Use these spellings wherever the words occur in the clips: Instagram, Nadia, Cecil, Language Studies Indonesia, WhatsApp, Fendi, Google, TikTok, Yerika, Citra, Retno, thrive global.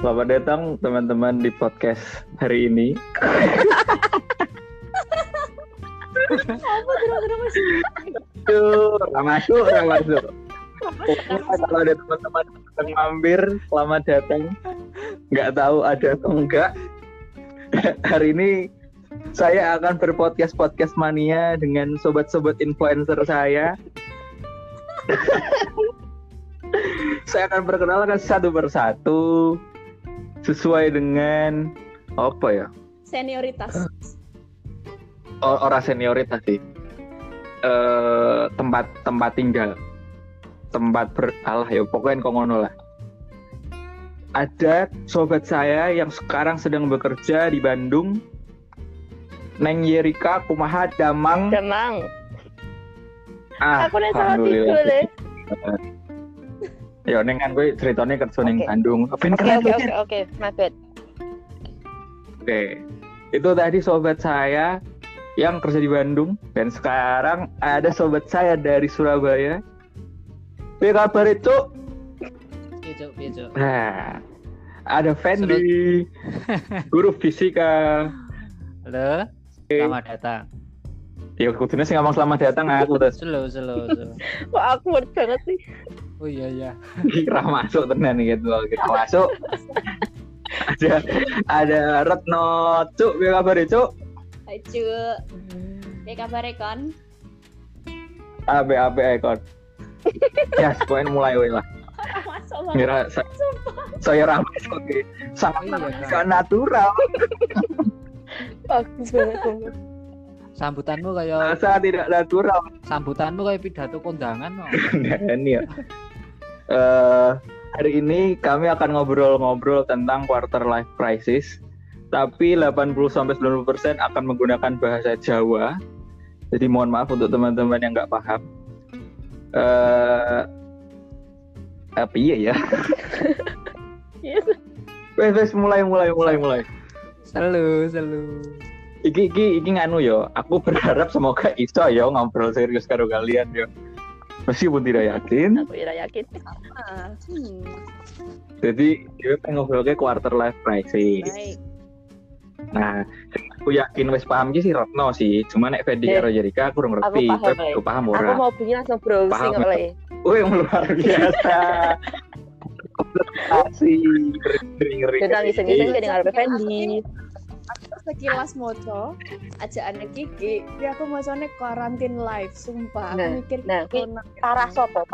Selamat datang teman-teman di podcast hari ini. Apa gerung-gerung masih? Masuk. Kalau ada teman-teman yang mampir, selamat datang. Nggak tahu ada atau enggak. Hari ini saya akan berpodcast mania dengan sobat-sobat influencer saya. Saya akan perkenalkan satu persatu sesuai dengan apa ya? Senioritas. Orang senioritas sih. Tempat tinggal, tempat beralah ya, pokoknya kongono lah. Ada sobat saya yang sekarang sedang bekerja di Bandung. Neng Yerika kumaha damang. Damang. Ah, aku nek salah tidur deh. Ya neng kan gue ceritanya kerja ning Bandung. Oke, my bad. Oke. Itu tadi sobat saya yang kerja di Bandung, dan sekarang ada sobat saya dari Surabaya. Piye kabar itu? Piye, Cuk? Nah, ada Fendi, guru fisika. Halo. Selamat datang. Ya kudunya sih ngomong selamat datang aku terus. Slow. Wah, aku awkward banget sih. Oh iya. Kira masuk tenan gitu. Kita masuk. Ada Retno. Cuk, piye kabare, Cuk? Hai, Cuk. Piye kabare, Kon? Ape Kon. Ya, poin mulai wae lah. Masuk banget. Saya ramai oke. Sangat natural. Bagus banget. Sambutanmu kayak masa tidak natural. Sambutanmu kayak pidato kondangan. Iya. Hari ini kami akan ngobrol-ngobrol tentang quarter life crisis. Tapi 80-90% akan menggunakan bahasa Jawa. Jadi mohon maaf untuk teman-teman yang nggak paham. Iya ya. Wes mulai. Selalu. Iki nganu yo. Aku berharap semoga iso yo ngobrol serius karo kalian yo. Meskipun tidak yakin. Aku tidak yakin. Jadi dia pengen ngobrolke quarter life crisis. Baik. Nah, aku yakin wis paham iki si Retno sih. Cuma nek Fendi karo Yerika aku kurang ngerti. Aku paham ora. Aku mau bunyi langsung browsing oleh. Wih, luar biasa. Asik. Kita ngisi-ngisi dengan Fendi. Sekilas moco ajaan Kiki ya aku mocone quarantine life sumpah aku mikir parah sopo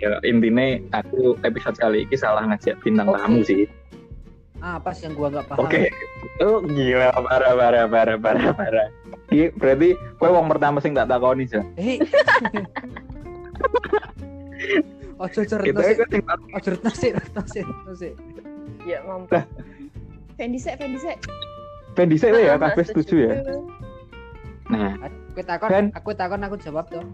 ya intine aku episode kali ini salah ngajak bintang tamu sih pas yang gua enggak paham oke. Oh gila parah iki berarti kowe wong pertama sing tak takoni ja ojo cerdas ya mampus Fendi sek ya, kabeh setuju ya. Nah, aku takon aku jawab to.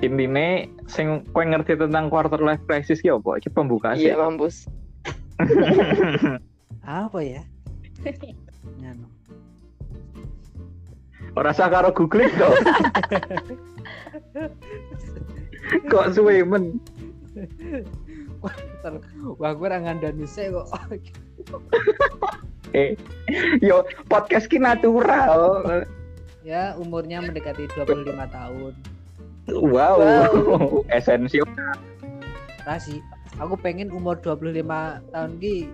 Intine sing kowe ngerti tentang quarter life crisis ki opo? Iki pembukaan sih. Iya, mampus. Apa ya? Nyano. Ora usah karo googling to. Kok suwe men. Wah, gue ngandani sik kok. Yo podcast ki natural. Ya, umurnya mendekati 25 tahun. Wow. Esensial. Rasi, aku pengen umur 25 tahun ki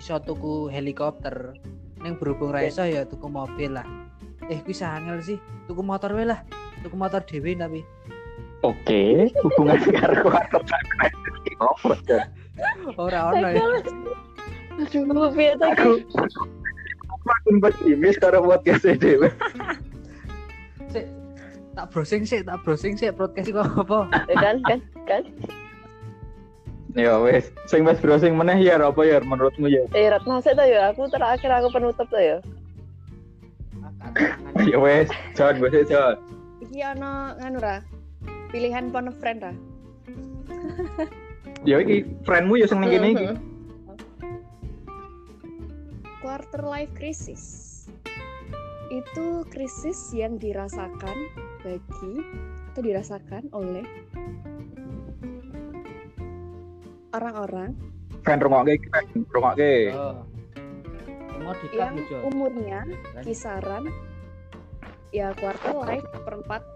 iso tuku helikopter. Ning berhubung ra iso ya tuku mobil lah. Kuwi sangel sih, tuku motor wae lah. Tuku motor dhewe tapi. Oke, hubungan karo aku Ora. Aduh, piye ta iki? Makin pesimis karo podcast dhewe. Tak browsing sik podcast iki apa? Kan. Ya wis, sing wis browsing meneh ya apa ya menurutmu ya? Ratna sik ta ya, aku terakhir aku penutup ta ya. Ya wis, John. Iki ana nganu ra? Pilihan pon friend ra. Ya iki friendmu yo sing ning kene iki. Quarter life crisis. Itu krisis yang dirasakan bagi atau dirasakan oleh orang-orang fan rungokake yang umurnya kisaran ya quarter life perempat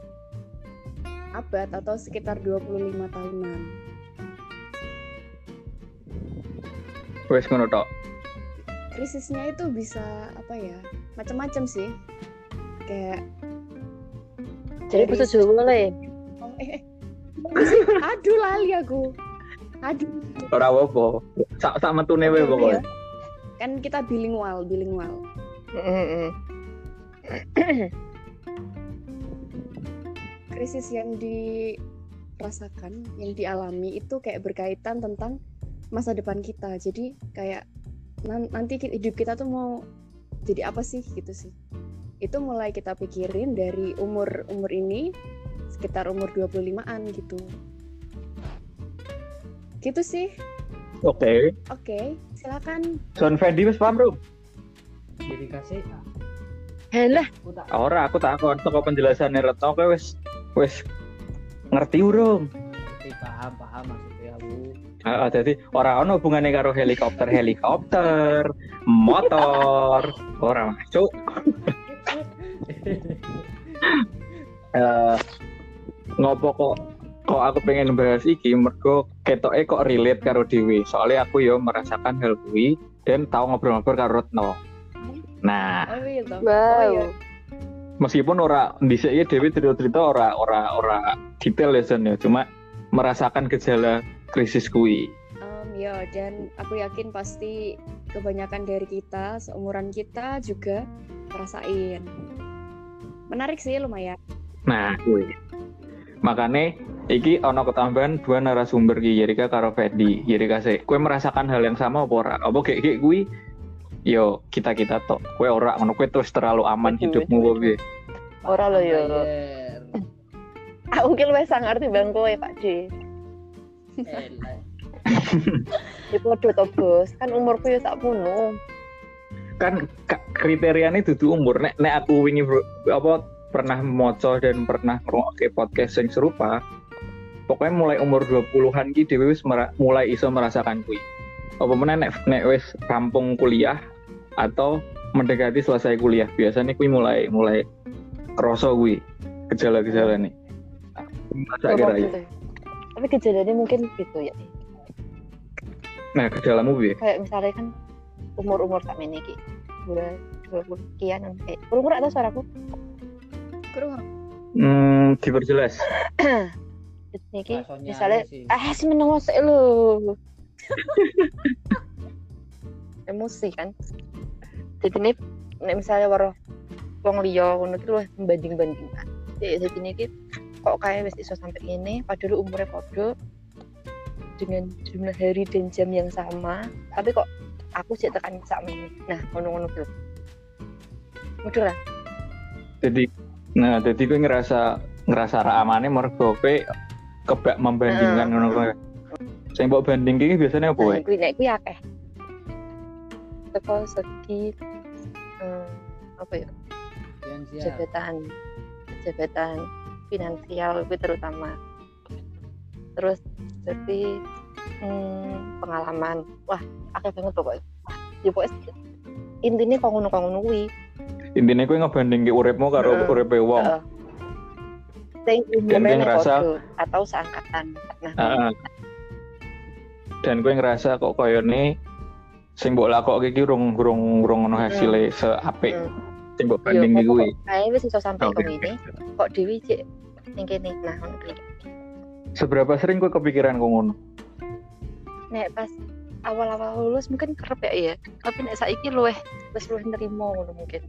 abad atau sekitar 25 tahunan. Wes ngono tok. Krisisnya itu bisa apa ya? Macam-macam sih. Kayak jadi bisa juga boleh. Aduh lali aku. Aduh. Ora apa-apa. Sak metune wae pokoke. Kan kita bilingual. Heeh. Krisis yang dirasakan, yang dialami itu kayak berkaitan tentang masa depan kita. Jadi kayak nanti hidup kita tuh mau jadi apa sih gitu sih. Itu mulai kita pikirin dari umur ini sekitar umur 25-an gitu. Gitu sih. Oke, silakan. Son Fendi wis paham, Bro? Jadi kasih. Helah. Ora, aku tak kon teko penjelasane Retno kowe wis ngerti urung? Ngerti paham maksudnya aku. Heeh, dadi ora ono hubungane karo helikopter, motor, ora masuk. Ngopo kok aku pengen bahas iki mergo ketoke kok relate karo dhewe. Soale aku yo merasakan hal kuwi dan tau ngobrol-ngobrol karo Retno. Nah. Wow. Meskipun ora ndhisike dhewe cerita-cerita ora detail ya Jon ya, cuma merasakan gejala krisis kuwi. Ya dan aku yakin pasti kebanyakan dari kita seumuran kita juga ngerasain. Menarik sih lumayan. Nah, kuwi. Makane iki ana ketambahan dua narasumber iki Yerika karo Fendi. Yerika sik, kowe merasakan hal yang sama apa ora? Apa gek kuwi? Yo, kita tok. Kowe ora ngono, kowe terus terlalu aman hidupmu kok piye? Ora lho yo. Aku ki luwih sangar timbang kowe, Pak D. Elah. Iki podo to, Bos. Kan umurku yo sak puno. Kan kriteriane dudu umur. Nek aku wingi apa pernah moco dan pernah ngrungokke podcast sing serupa, pokoknya mulai umur 20-an ki dhewe wis mulai iso merasakan kuwi. Apa meneh nek wis rampung kuliah atau mendekati selesai kuliah biasanya kuwi mulai kerasa kuwi gejala-gejalane. Masa kira ya. Tapi gejalanya mungkin gitu ya. Nah, gejalamu piye? Kayak misalnya kan umur-umur tak mene iki. Umur 20 kian sampai. Kurang atau suaraku? Kurang. Diperjelas. Niki misalnya semenengo sik lho. Emosi kan. Jadi nih, misalnya waro wong liya ngono iki lho banding-bandingan. Jadi niki kok kae wis iso sampe ngene, padahal umure padha dengan jumlah hari dan jam yang sama, tapi kok aku sik tekan sak meneh. Nah, ngono-ngono lho. Mudhun lah. Jadi kowe ngerasa amane mergo kowe kebak membandingkan ngono kowe. Sing mbok banding iki biasane opo wae? Nek kuwi akeh. Teko segi apa ya? Jabatan finansial kuwi terutama. Terus jadi pengalaman. Wah, akeh banget pokoke. Ya pokoke intine kok ngono-ngono kuwi. Intine kowe ngebandingke uripmu karo uripe wong. Sing umumene ngerasa atau seangkatan. Nah. Dan kowe ngerasa kok koyone sing mbok lakokke iki urung ngono hasilé seapik. Sing mbok bandingke kuwi. Kae wis iso sampe kene. Kok dhewe cek ning kene nah ngono iki. Seberapa sering kowe kepikiran kok ngono? Nek pas awal-awal lulus mungkin kerep ya. Tapi nek saiki wis luwih nerima ngono mungkin.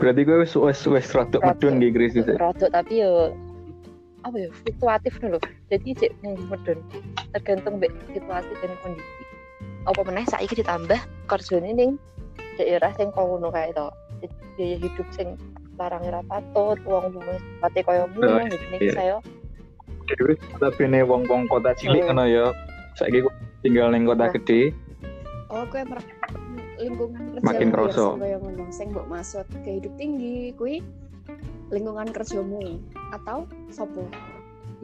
Berarti gue wis rodok medun iki krisis. Rodok tapi yo apa ya fluktuatif lho. Jadi cek medun tergantung mbek situasi dan kondisi. Apa meneh saiki ditambah kerjane ning daerah sing kono kae to. Biaya hidup sing larang ora patut, wong-wong pate koyo ngono iki saya. Dewe tabene wong-wong kota cilik ngono ya. Saiki tinggal ning kota gede. Oh, kowe lingkungan kerja makin kroso. Kowe ngono sing mbok maksud ke hidup tinggi kuwi lingkungan kerjamu atau sopo?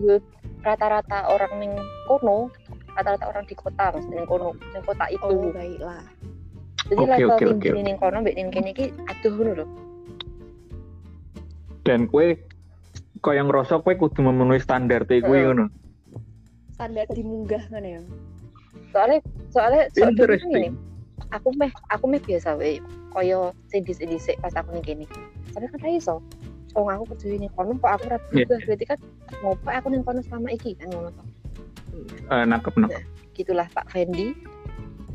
Yo rata-rata orang ning kono, rata-rata orang di kota Mas, ning kono, ning kota itu. Oh, baiklah. Jadi level tinggi ning kono mbek ning kene iki aduh ngono lho. Dan kowe kaya ngrasa kowe kudu memenuhi standar kowe ngono. Standar dimunggah ngono ya. Soalnya ini aku meh biasa wae kaya sedhisik-dhisik pas aku ning kene. Soale kan iso. Oh aku kerja ini kono kok aku ora berubah, berarti kan ngopo aku ning kono selama iki kan ngono to. Nangkep. Gitulah Pak Fendi.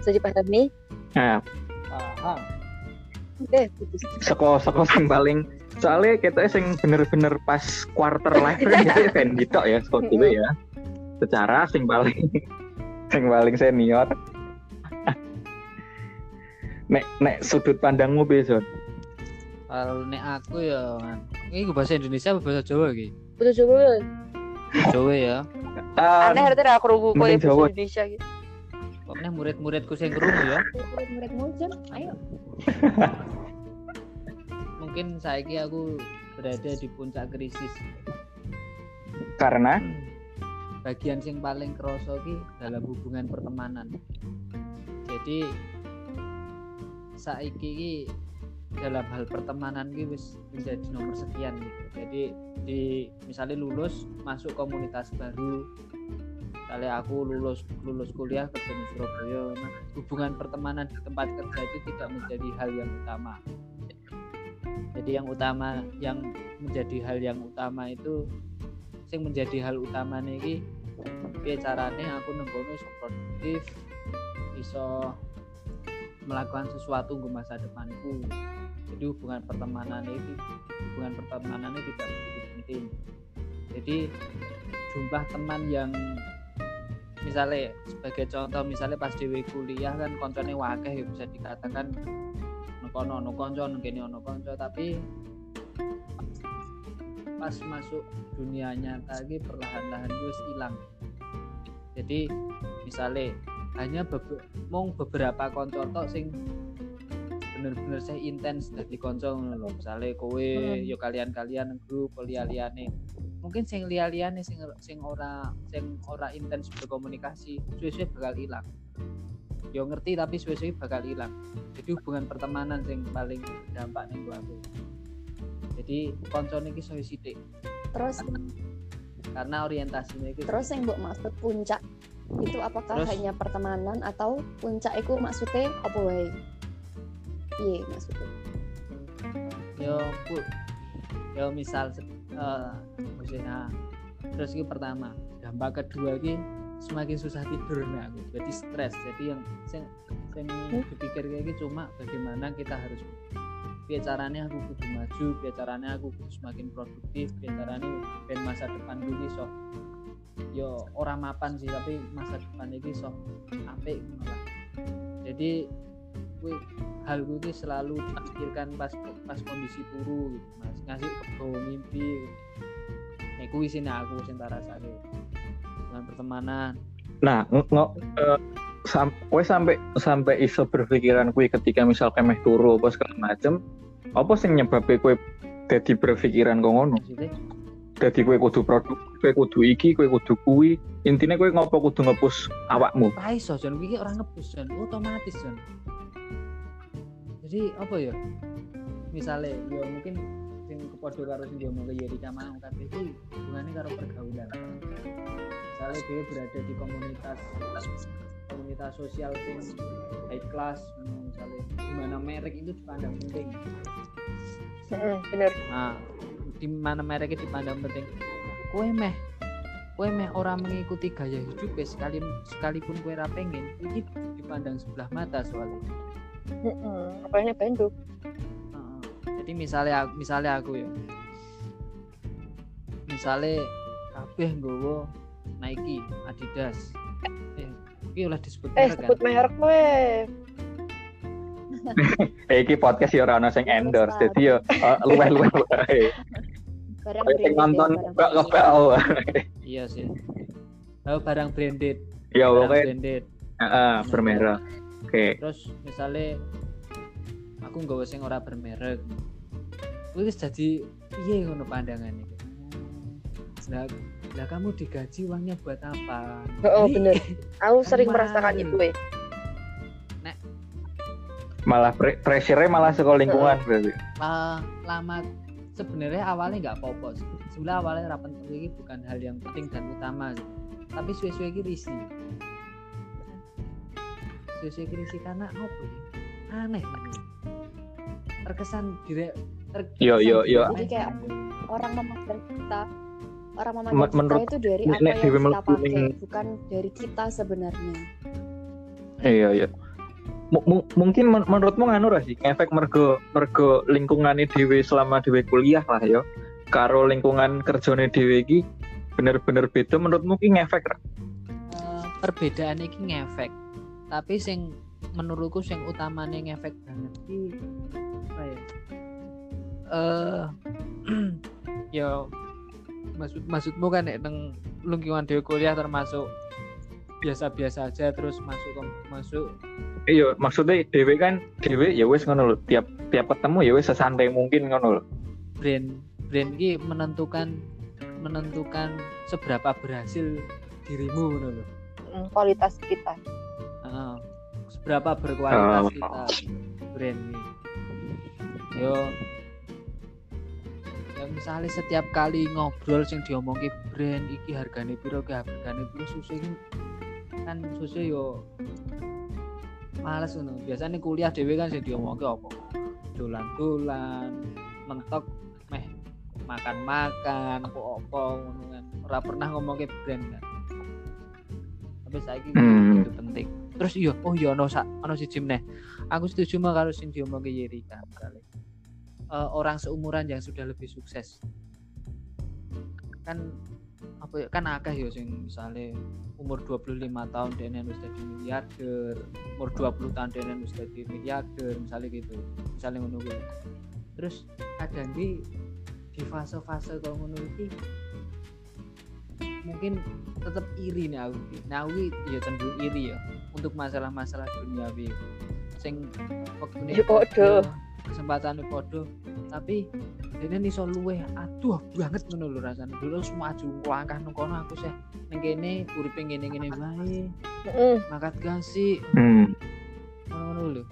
Jadi pandemi. Seko sing paling soalnya ketoke sing bener-bener pas quarter life gitu Fendi tok ya, seko dhewe ya. Secara sing paling senior. Nek sudut pandangmu piye, Son? Kalau nek aku ya, ini bahasa Indonesia apa bahasa Jawa iki? Bahasa Jawa ya. Aneh arep aku rungu koyo bahasa Indonesia iki. Kok meneh murid-muridku sing rungu ya. Murid-muridmu Jon, ayo. Mungkin saiki aku berada di puncak krisis. Karena bagian sing paling kerasa iki dalam hubungan pertemanan. Jadi saiki iki dalam hal pertemanan gitu menjadi nomor sekian gitu. Jadi misalnya lulus masuk komunitas baru, misalnya aku lulus kuliah kerja di Surabaya, nah, hubungan pertemanan di tempat kerja itu tidak menjadi hal yang utama. Jadi yang menjadi hal yang utama itu sing menjadi hal utama niki piye carane aku nenggono produktif iso melakukan sesuatu untuk masa depanku. Jadi hubungan pertemanan itu tidak begitu penting. Jadi jumlah teman yang misalnya sebagai contoh misalnya pas dhewe kuliah kan koncone wakeh ya bisa dikatakan ono kanca ngene ono kanca, tapi pas masuk dunia nyata iki perlahan-lahan wis ilang. Jadi misalnya hanya beberapa konco tok sing bener-bener saya intens dadi konco ngono lho. Misale kowe yo kalian grup liya-liyane. Mungkin sing liya-liyane sing ora intens berkomunikasi, suwe-suwe bakal ilang. Yo ngerti tapi suwe-suwe bakal ilang. Jadi hubungan pertemanan sing paling dampak ning aku. Jadi koncone iki suwe sithik. Terus karena orientasinya itu. Terus sing mbok maksud puncak itu apakah terus, hanya pertemanan atau puncak itu maksudnya apa wae? Iya maksudnya. Yo misal maksudnya terus itu pertama, dampak kedua ini semakin susah tidur nih aku. Jadi stres. Jadi yang dipikir kayak gitu cuma bagaimana kita harus bicaranya aku kudu maju, bicaranya aku kudu semakin produktif, bicaranya ben masa depan dulu sok. Yo ora mapan sih tapi masa depan iki sok apik ngono. Jadi kuwi hal kuwi selalu dipikirkan pas kondisi turu gitu Mas. Ngasih kebo mimpi. Nek kuwi sing aku sing tak rasane. Dengan pertemanan. Nah, kowe sampe iso berpikiran kuwi ketika misal meh turu apa segala macem, apa sing nyebabe kowe dadi berpikiran kok ngono? Dadi kowe kudu produk, kowe kudu iki, kowe kudu kuwi. Intine kowe ngopo kudu ngepush awakmu. Ra iso jan kuwi ora ngepush jan, otomatis jan. Jadi apa ya? Misale ya mungkin sing kepodo karo sing diomongke Yerika mang tapi iki hubungane karo pergaulan. Misale dhewe berada di komunitas sosial sing high class, misale di mana merek itu dipandang penting. Bener. Nah, di mana mereka dipandang penting. Kowe meh orang mengikuti gaya hidup sekalipun kowe ora pengin, iki dipandang sebelah mata soalnya. Apanya pendu. Jadi misalnya aku ya. Misalnya kabeh nggowo Nike, Adidas. Iki oleh disebut merek. Sebut merek kowe. Iki podcast ya ora ono sing endorse. Dadi yo luweh-luweh wae. Barang branded. Nonton kok kepeo. Iya sih. Tahu barang branded. Ya oke. Branded. Heeh, bermerek. Oke. Terus misale aku nggawa sing ora bermerek. Kuwi wis dadi piye ngono pandangane iki. Lah Lah kamu digaji uangnya buat apa? Oh bener. Aku sering merasakan itu ya. Nah. Malah pressure-nya malah sekolah lingkungan berarti. Lama sebenarnya awalnya nggak popos. Sebenarnya awalnya rapan ini bukan hal yang penting dan utama. Tapi suwe-suwe iki risih. Suwe-suwe iki risih karena opo ya? Aneh banget. Terkesan direk Yo. Jadi kayak orang memakai kita, orang memakai kita itu dari apa yang kita pakai, bukan dari kita sebenarnya. Iya. Mungkin menurutmu nganu sih, efek mergo lingkungan dhewe selama dhewe kuliah lah yo. Karo lingkungan kerjane dhewe iki bener-bener beda menurutmu ki ngefek ra? Perbedaan iki ngefek. Tapi sing menurutku sing utamane ngefek banget iki apa ya? Yo maksudmu kan nek teng lingkungan dhewe kuliah termasuk biasa-biasa aja terus masuk. Iya, maksudnya dhewe kan dhewe ya wis ngono lho, tiap ketemu ya wis sesantai mungkin ngono lho. Brand iki menentukan seberapa berhasil dirimu ngono lho. Kualitas kita. Seberapa berkualitas kita brand iki. Yo misalnya setiap kali ngobrol sing diomongke brand iki hargane piro ke hargane piro susah iki kan susah yo males ngono. Biasane kuliah dhewe kan sing diomongke apa? Dolan-dolan, mentok meh makan-makan apa ngono kan. Ora pernah ngomongke brand kan. Tapi saiki itu penting. Terus iya, ono siji meneh. Aku setuju karo sing diomongke Yerika kali. Orang seumuran yang sudah lebih sukses kan apa kan akeh ya sing misale umur 25 tahun dene wis dadi miliarder, umur 20 tahun dene wis dadi miliarder, misale gitu. Misale ngono kuwi. Terus kadang di fase-fase kok ngono iki mungkin tetap iri nek aku. Nawi ya cenderung iri ya untuk masalah-masalah duniawi. Sing wektune padha kesempatan podo tapi dene iso luweh aduh banget ngono lho rasane dulu semua aju langkah nang kono aku sih ning kene uripe ngene-ngene wae makat gasi ngono lho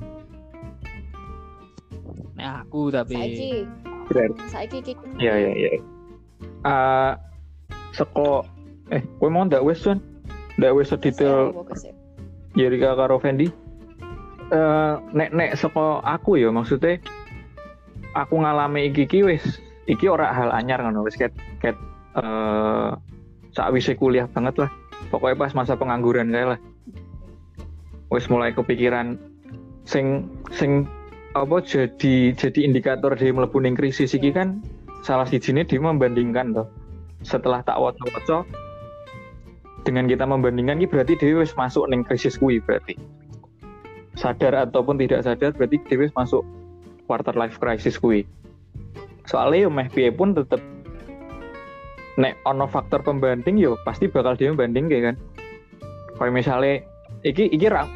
nah aku tapi saiki iya seko kowe mau ndak wis detail Yerika karo Fendi. Nek saka aku ya maksudnya aku ngalami iki wis iki ora hal anyar ngono wis ket sakwise kuliah banget lah pokoknya pas masa pengangguran kae lah wis mulai kepikiran sing apa jadi indikator di mlebu ning krisis iki kan salah sijine di membandingkan to setelah tak waca-waca dengan kita membandingkan iki berarti dhewe wis masuk ning krisis kuwi berarti sadar ataupun tidak sadar berarti dhewe masuk quarter life crisis kuwi. Soalnya meh piye pun tetep nek ana faktor pembanding yo pasti bakal dhewe bandingke kan. Kayak misale iki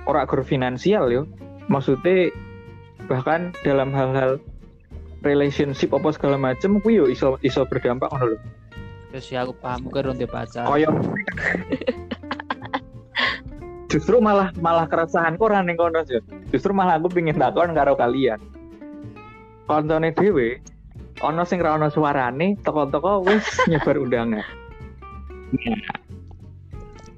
ora gur finansial yo. Maksudnya bahkan dalam hal-hal relationship apa segala macam kuwi yo iso berdampak ngono lho. Terus ya aku paham kok ronde pacar. Koyo justru malah keresahanku ora ning kono. Justru malah aku pengin takon karo kalian. Koncone dhewe ana sing ra ana suarane, teko-teko wis nyebar undangan.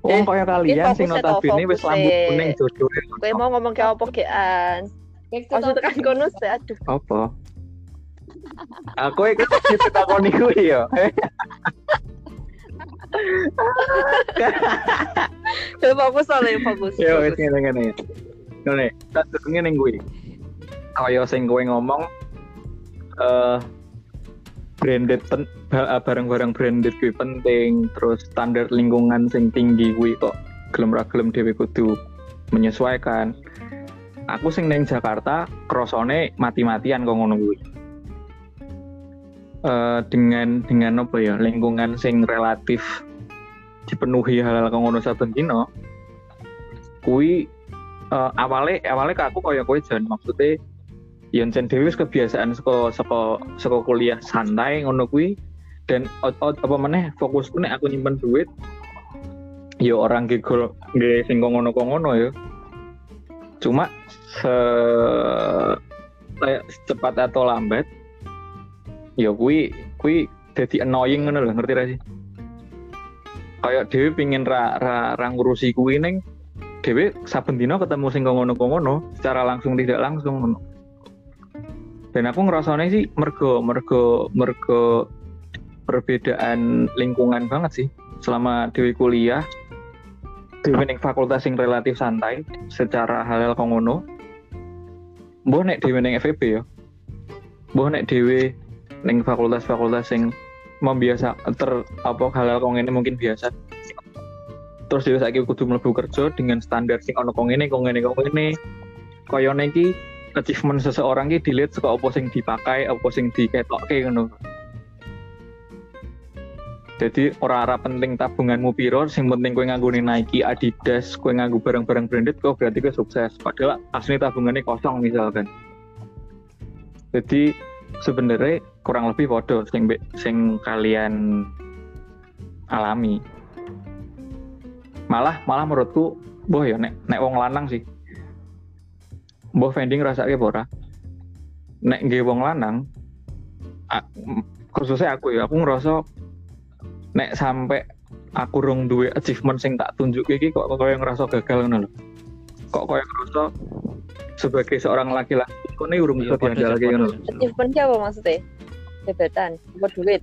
Wong kaya kalian sing notabene wis lambung kuning jodhoe. Kowe mau ngomong ke opo gean? Maksud tekan kono se aduh. Apa? Aku iki ditakoni kuwi yo. Fokus. Yo wis ngene. Ngene, tak durunge ning kuwi. Kaya sing kowe ngomong branded barang-barang branded kuwi penting, terus standar lingkungan sing tinggi kuwi kok gelem ra gelem dhewe kudu menyesuaikan. Aku sing ning Jakarta krasane mati-matian kok ngono kuwi. Dengan apa ya lingkungan sing relatif dipenuhi hal-hal ngono saben dina kuwi awale aku kaya kowe jan maksude yen cen dhewe wis kebiasaan saka kuliah santai ngono kuwi dan apa meneh fokusku nek aku nyimpen duit ya orang gegol nggih sing ngono-ngono ya. Cuma cepat atau lambat ya kuwi dadi annoying ngono lho, ngerti ra sih? Kayak dhewe pengin ra ngurusi kuwi ning dhewe saben dina ketemu sing ngono-ngono secara langsung tidak langsung ngono. Dan aku ngerasane sih mergo perbedaan lingkungan banget sih. Selama dhewe kuliah dhewe ning fakultas sing relatif santai secara halal kongono. Mbuh nek dhewe ning FEB ya. Mbuh nek dhewe ning fakultas-fakultas sing membiasa apa halal kongene mungkin biasa. Terus dhewe saiki kudu mlebu kerja dengan standar sing ana kongene. Koyone iki achievement seseorang iki dilihat saka apa sing dipakai, apa sing diketokke ngono. Jadi ora penting tabunganmu piro, sing penting kowe nganggone Nike, Adidas, kowe nganggo barang-barang branded kok berarti kowe sukses. Padahal asli tabungannya kosong misalkan. Jadi sebenarnya kurang lebih padha sing kalian alami. Malah menurutku boh ya nek wong lanang sih. Boh vending rasake apa ora? Nek nggih wong lanang khususnya aku ngerasa nek sampai aku rung duwe achievement sing tak tunjuk iki kok koyo ngerasa gagal ngono lho. Kok koyo ngerasa sebagai seorang laki-laki kene urung iso diandalke ngono. Achievement apa maksudnya? Jabatan, apa duit?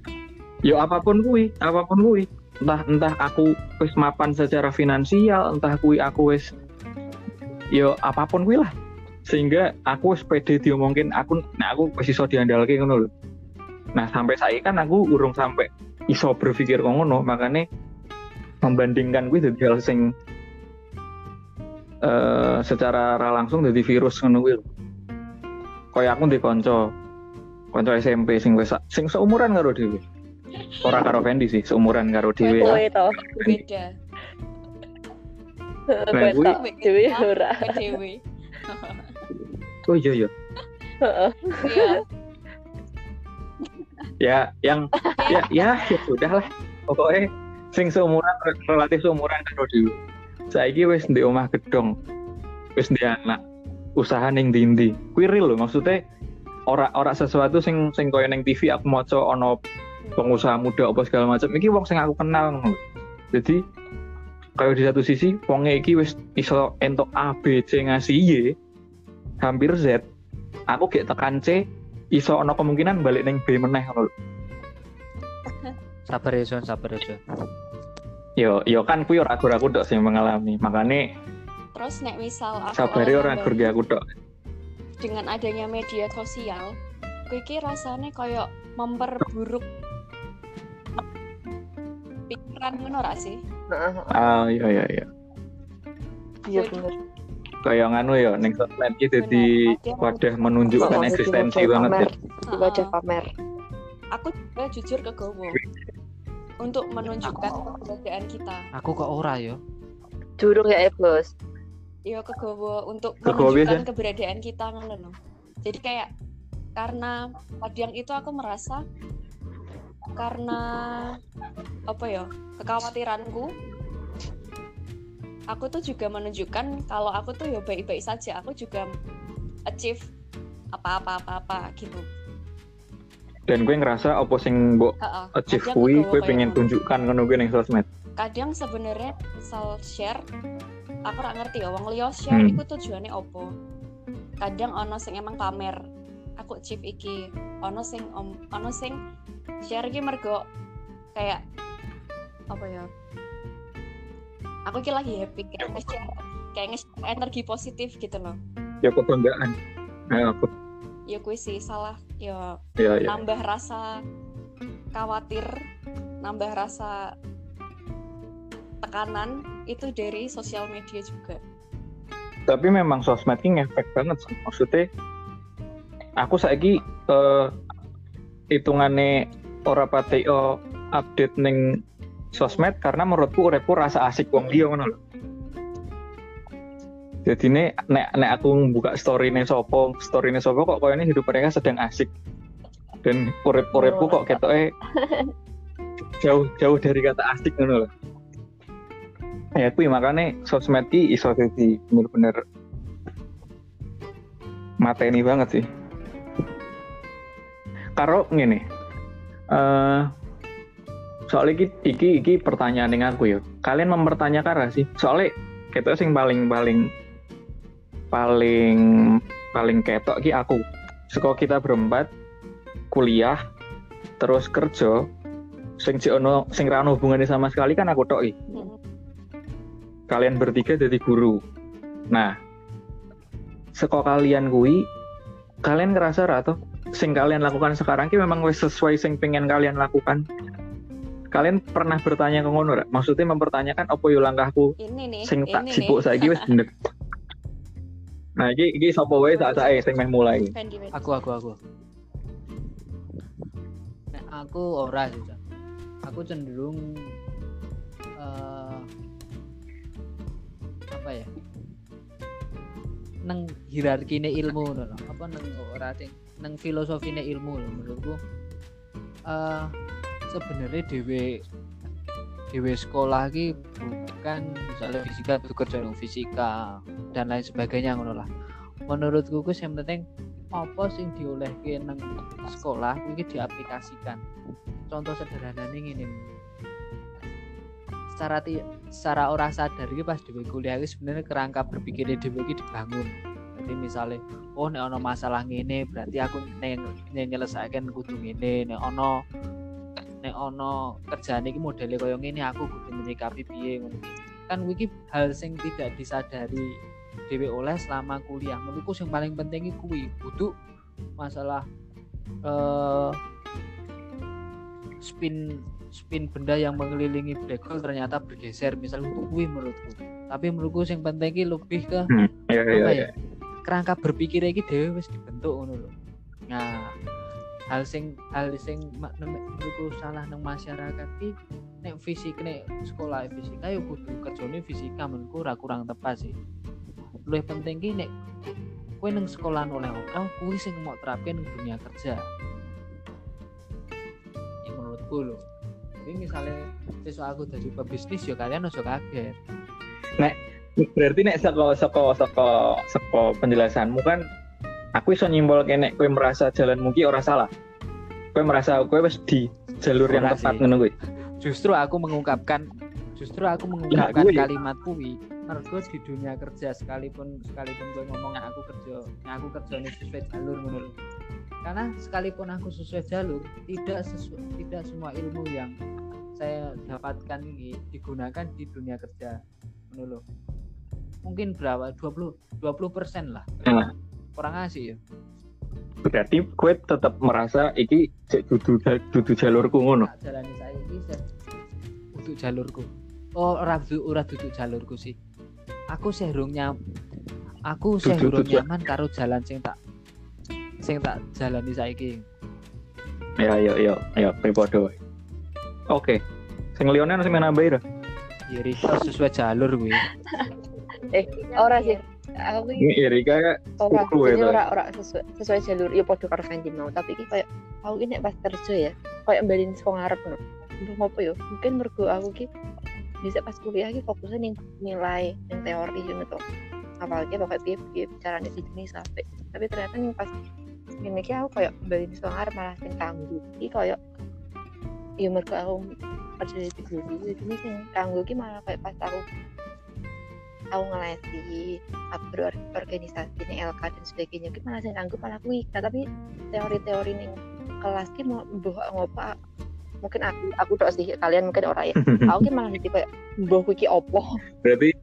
Yo apapun kuwi. Entah aku wis mapan secara finansial, entah kuwi aku wis yo apapun kuwi lah. Sehingga aku wis pede diomongin aku wis iso diandalke ngono lho. Nah, sampai saiki kan aku urung sampai iso berpikir ngono, makanya membandingkan gue jadi hal sing secara langsung jadi virus ngono gue. Kayak aku di konco SMP sing seumuran karo dhewe. Ora karo Fendi sih, seumuran karo dhewe. Kowe to, beda. Kowe to dhewe ora. Dhewe. Oh iya. Heeh. Ya sudahlah. Pokoknya sing seumuran relatif seumuran karo dhewe. Saiki wis ndek omah gedhong. Wis ndek anak. Usaha ning ndi-ndi. Kuwi real lho, maksudnya ora sesuatu sing koyo ning TV aku maca ana pengusaha muda apa segala macam. Iki wong sing aku kenal. Jadi kalau di satu sisi wonge iki wis iso entuk A B C ngasih Y hampir Z. Aku gek tekan C iso ono kemungkinan balik neng B meneh lho. Sabar ya Son. Yo kan kuwi ora aku tok sing mengalami. Makane terus nek misal aku sabare ora aku tok. Dengan adanya media sosial, kuwi iki rasane koyo memperburuk pikiran ngono ra sih? Ah iya. Iya bener. Kayak nganu ya ning sosmed iki dadi wadah menunjukkan eksistensi banget ya. Wadah pamer. Aku juga jujur kegowo untuk menunjukkan keberadaan kita. Aku kok ora ya. Durung ya plus. Ya kegowo untuk menunjukkan keberadaan kita ngono lho. Jadi kayak karena kadang itu aku merasa karena apa ya? Kekhawatiranku aku tuh juga menunjukkan kalau aku tuh ya baik-baik saja, aku juga achieve apa-apa gitu. Dan gue ngerasa apa sing mbok achieve gue pengen tunjukkan ngono gue ning sosmed. Kadang sebenarnya misal share aku ora ngerti ya wong liya share iku tujuane apa. Kadang ono sing emang pamer, aku achieve iki. Ono sing share iki mergo kayak apa ya? Aku ki lagi happy kayak nge-share energi positif gitu loh. Ya kebanggaan. Aku. Ya kuwi sih salah. Ya. Nambah rasa khawatir, nambah rasa tekanan itu dari sosial media juga. Tapi memang sosmed ki ngefek banget sih. Maksudnya aku saiki hitungane ora pati update ning sosmed karena menurutku uripku rasa asik wong liya ngono lho. Jadine nek aku buka storyne sopo kok koyone hidup mereka sedang asik. Dan urip-uripku kok ketoke jauh dari kata asik ngono lho. Ya kuwi makane sosmed ki iso dadi bener-bener mateni banget sih. Karo ngene. Soal iki pertanyaan ning aku ya. Kalian mempertanyakan ra sih? Soale ketok sing paling ketok ki aku. Seko kita berempat kuliah terus kerja sing ra ono hubungane sama sekali kan aku tok iki. Kalian bertiga jadi guru. Nah, seko kalian kuwi kalian ngerasa ra toh sing kalian lakukan sekarang ki memang wis sesuai sing pengen kalian lakukan. Kalian pernah bertanya ke ngono ra? Maksudnya mempertanyakan opo yo langkahku sing tak sibuk saiki wis bener. Nah, iki sapa wae sak-sake sing meh mulai. Aku. Nah, aku ora sih. Aku cenderung apa ya? Nang hierarkine ilmu ngono. Apa nang ora nang filosofine ilmu lho menurutku. Sebenarnya dewe sekolah ki bukan misalnya fisika bekerja dengan fisika dan lain sebagainya ngono lah. Menurutku ku sing penting apa sing diolehke nang sekolah iki diaplikasikan. Contoh sederhanane ngene. Secara ora sadar iki pas dewe kuliah iki sebenarnya kerangka berpikirnya dewe iki dibangun. Jadi misalnya nek ana masalah ngene berarti aku nyelesaikaken kudu ngene, nek ono kerjane iki modele koyo ngene aku kudu menyikapi piye ngono. Kan kuwi hal sing tidak disadari dhewe oleh selama kuliah. Menurutku sing paling penting iki kuwi kudu masalah spin benda yang mengelilingi black hole ternyata bergeser misal kuwi menurutku. Tapi menurutku sing penting iki lebih ke ya. Kerangka berpikir iki dhewe wis dibentuk ngono lho. Nah, hal sing menurutku salah nang masyarakat iki nek fisika nek sekolah fisika yo kudu kerjane fisika menurutku ora kurang tepat sih. Luwih penting iki nek kowe nang sekolahan oleh opo kuwi sing mau terapkan nang dunia kerja. Ya menurutku lho. Jadi misalnya siswa aku dadi pebisnis yo kalian ojo kaget. Nek berarti nek saka penjelasanmu kan aku iso nyimpulke nek kowe merasa jalanmu ki ora salah. Kowe merasa kowe wis di jalur yang tepat ngono kuwi. Justru aku mengungkapkan kalimat kuwi. Mergo di dunia kerja sekalipun kowe ngomong aku kerja sesuai jalur ngono lho. Karena sekalipun aku sesuai jalur, tidak semua ilmu yang saya dapatkan ini digunakan di dunia kerja ngono lho. Mungkin berapa 20% lah. Kurang asik ya. Berarti gue tetap merasa iki dudu jalurku ngono. Jalani saya iki untuk jalurku. Oh, ora dudu jalurku sih. Aku sih durung nyaman karo jalan sing tak jalani saiki. Ya padha wae. Oke. Sing liyane sing nambahi lho. Yerika sesuai jalur kuwi. Ora sih. Aku iki Yerika ora sesuai jalur ya padha karo Fendi mau tapi iki koyo aku iki nek pas kerja ya koyo mbalin saka ngarep lho. Untuk ngopo ya? Mungkin mergo aku iki bisa pas kuliah iki fokusnya ning nilai ning teori ngono to. Apalagi pokoke piye-piye carane sini sampai. Tapi ternyata ning pas ngene iki aku koyo mbalin saka ngarep malah sing tangguh. Iki koyo ya mergo aku kerja di guru iki sing tangguh iki malah koyo pas aku ngelasi organisasi nih LK dan sebagainya kita malah saya anggap malah aku ikat tapi teori-teori nih kelas kita mau ngopa mungkin aku tak sih kalian mungkin orang ya aku kan malah tipe boh kuki opo berarti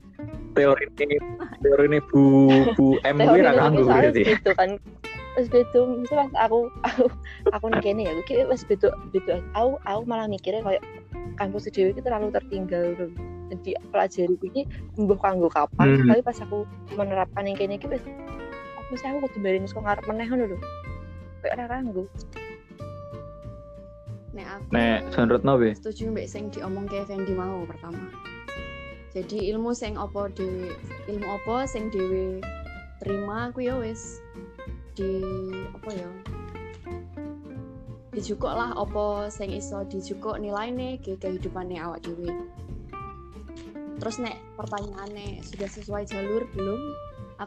teori ini bu MW ragu berarti itu kan sebetul misalnya aku nengkene ya kuki sebetul aku malah mikirnya kayak kampus sejauh itu terlalu tertinggal di pelajari kuwi mbuh kanggo kapan tapi pas aku menerapkan yang kene iki wis aku kudu bareng saka ngarep meneh ngono lho kok ora kanggo nek Retno be setuju mbek sing diomongke Fendi mau pertama jadi ilmu apa sing dhewe terima kuwi ya wis di apa ya dijukuk lah apa sing iso dijukuk nilaine ke kehidupane awak dhewe. Terus nek pertanyaane sudah sesuai jalur belum?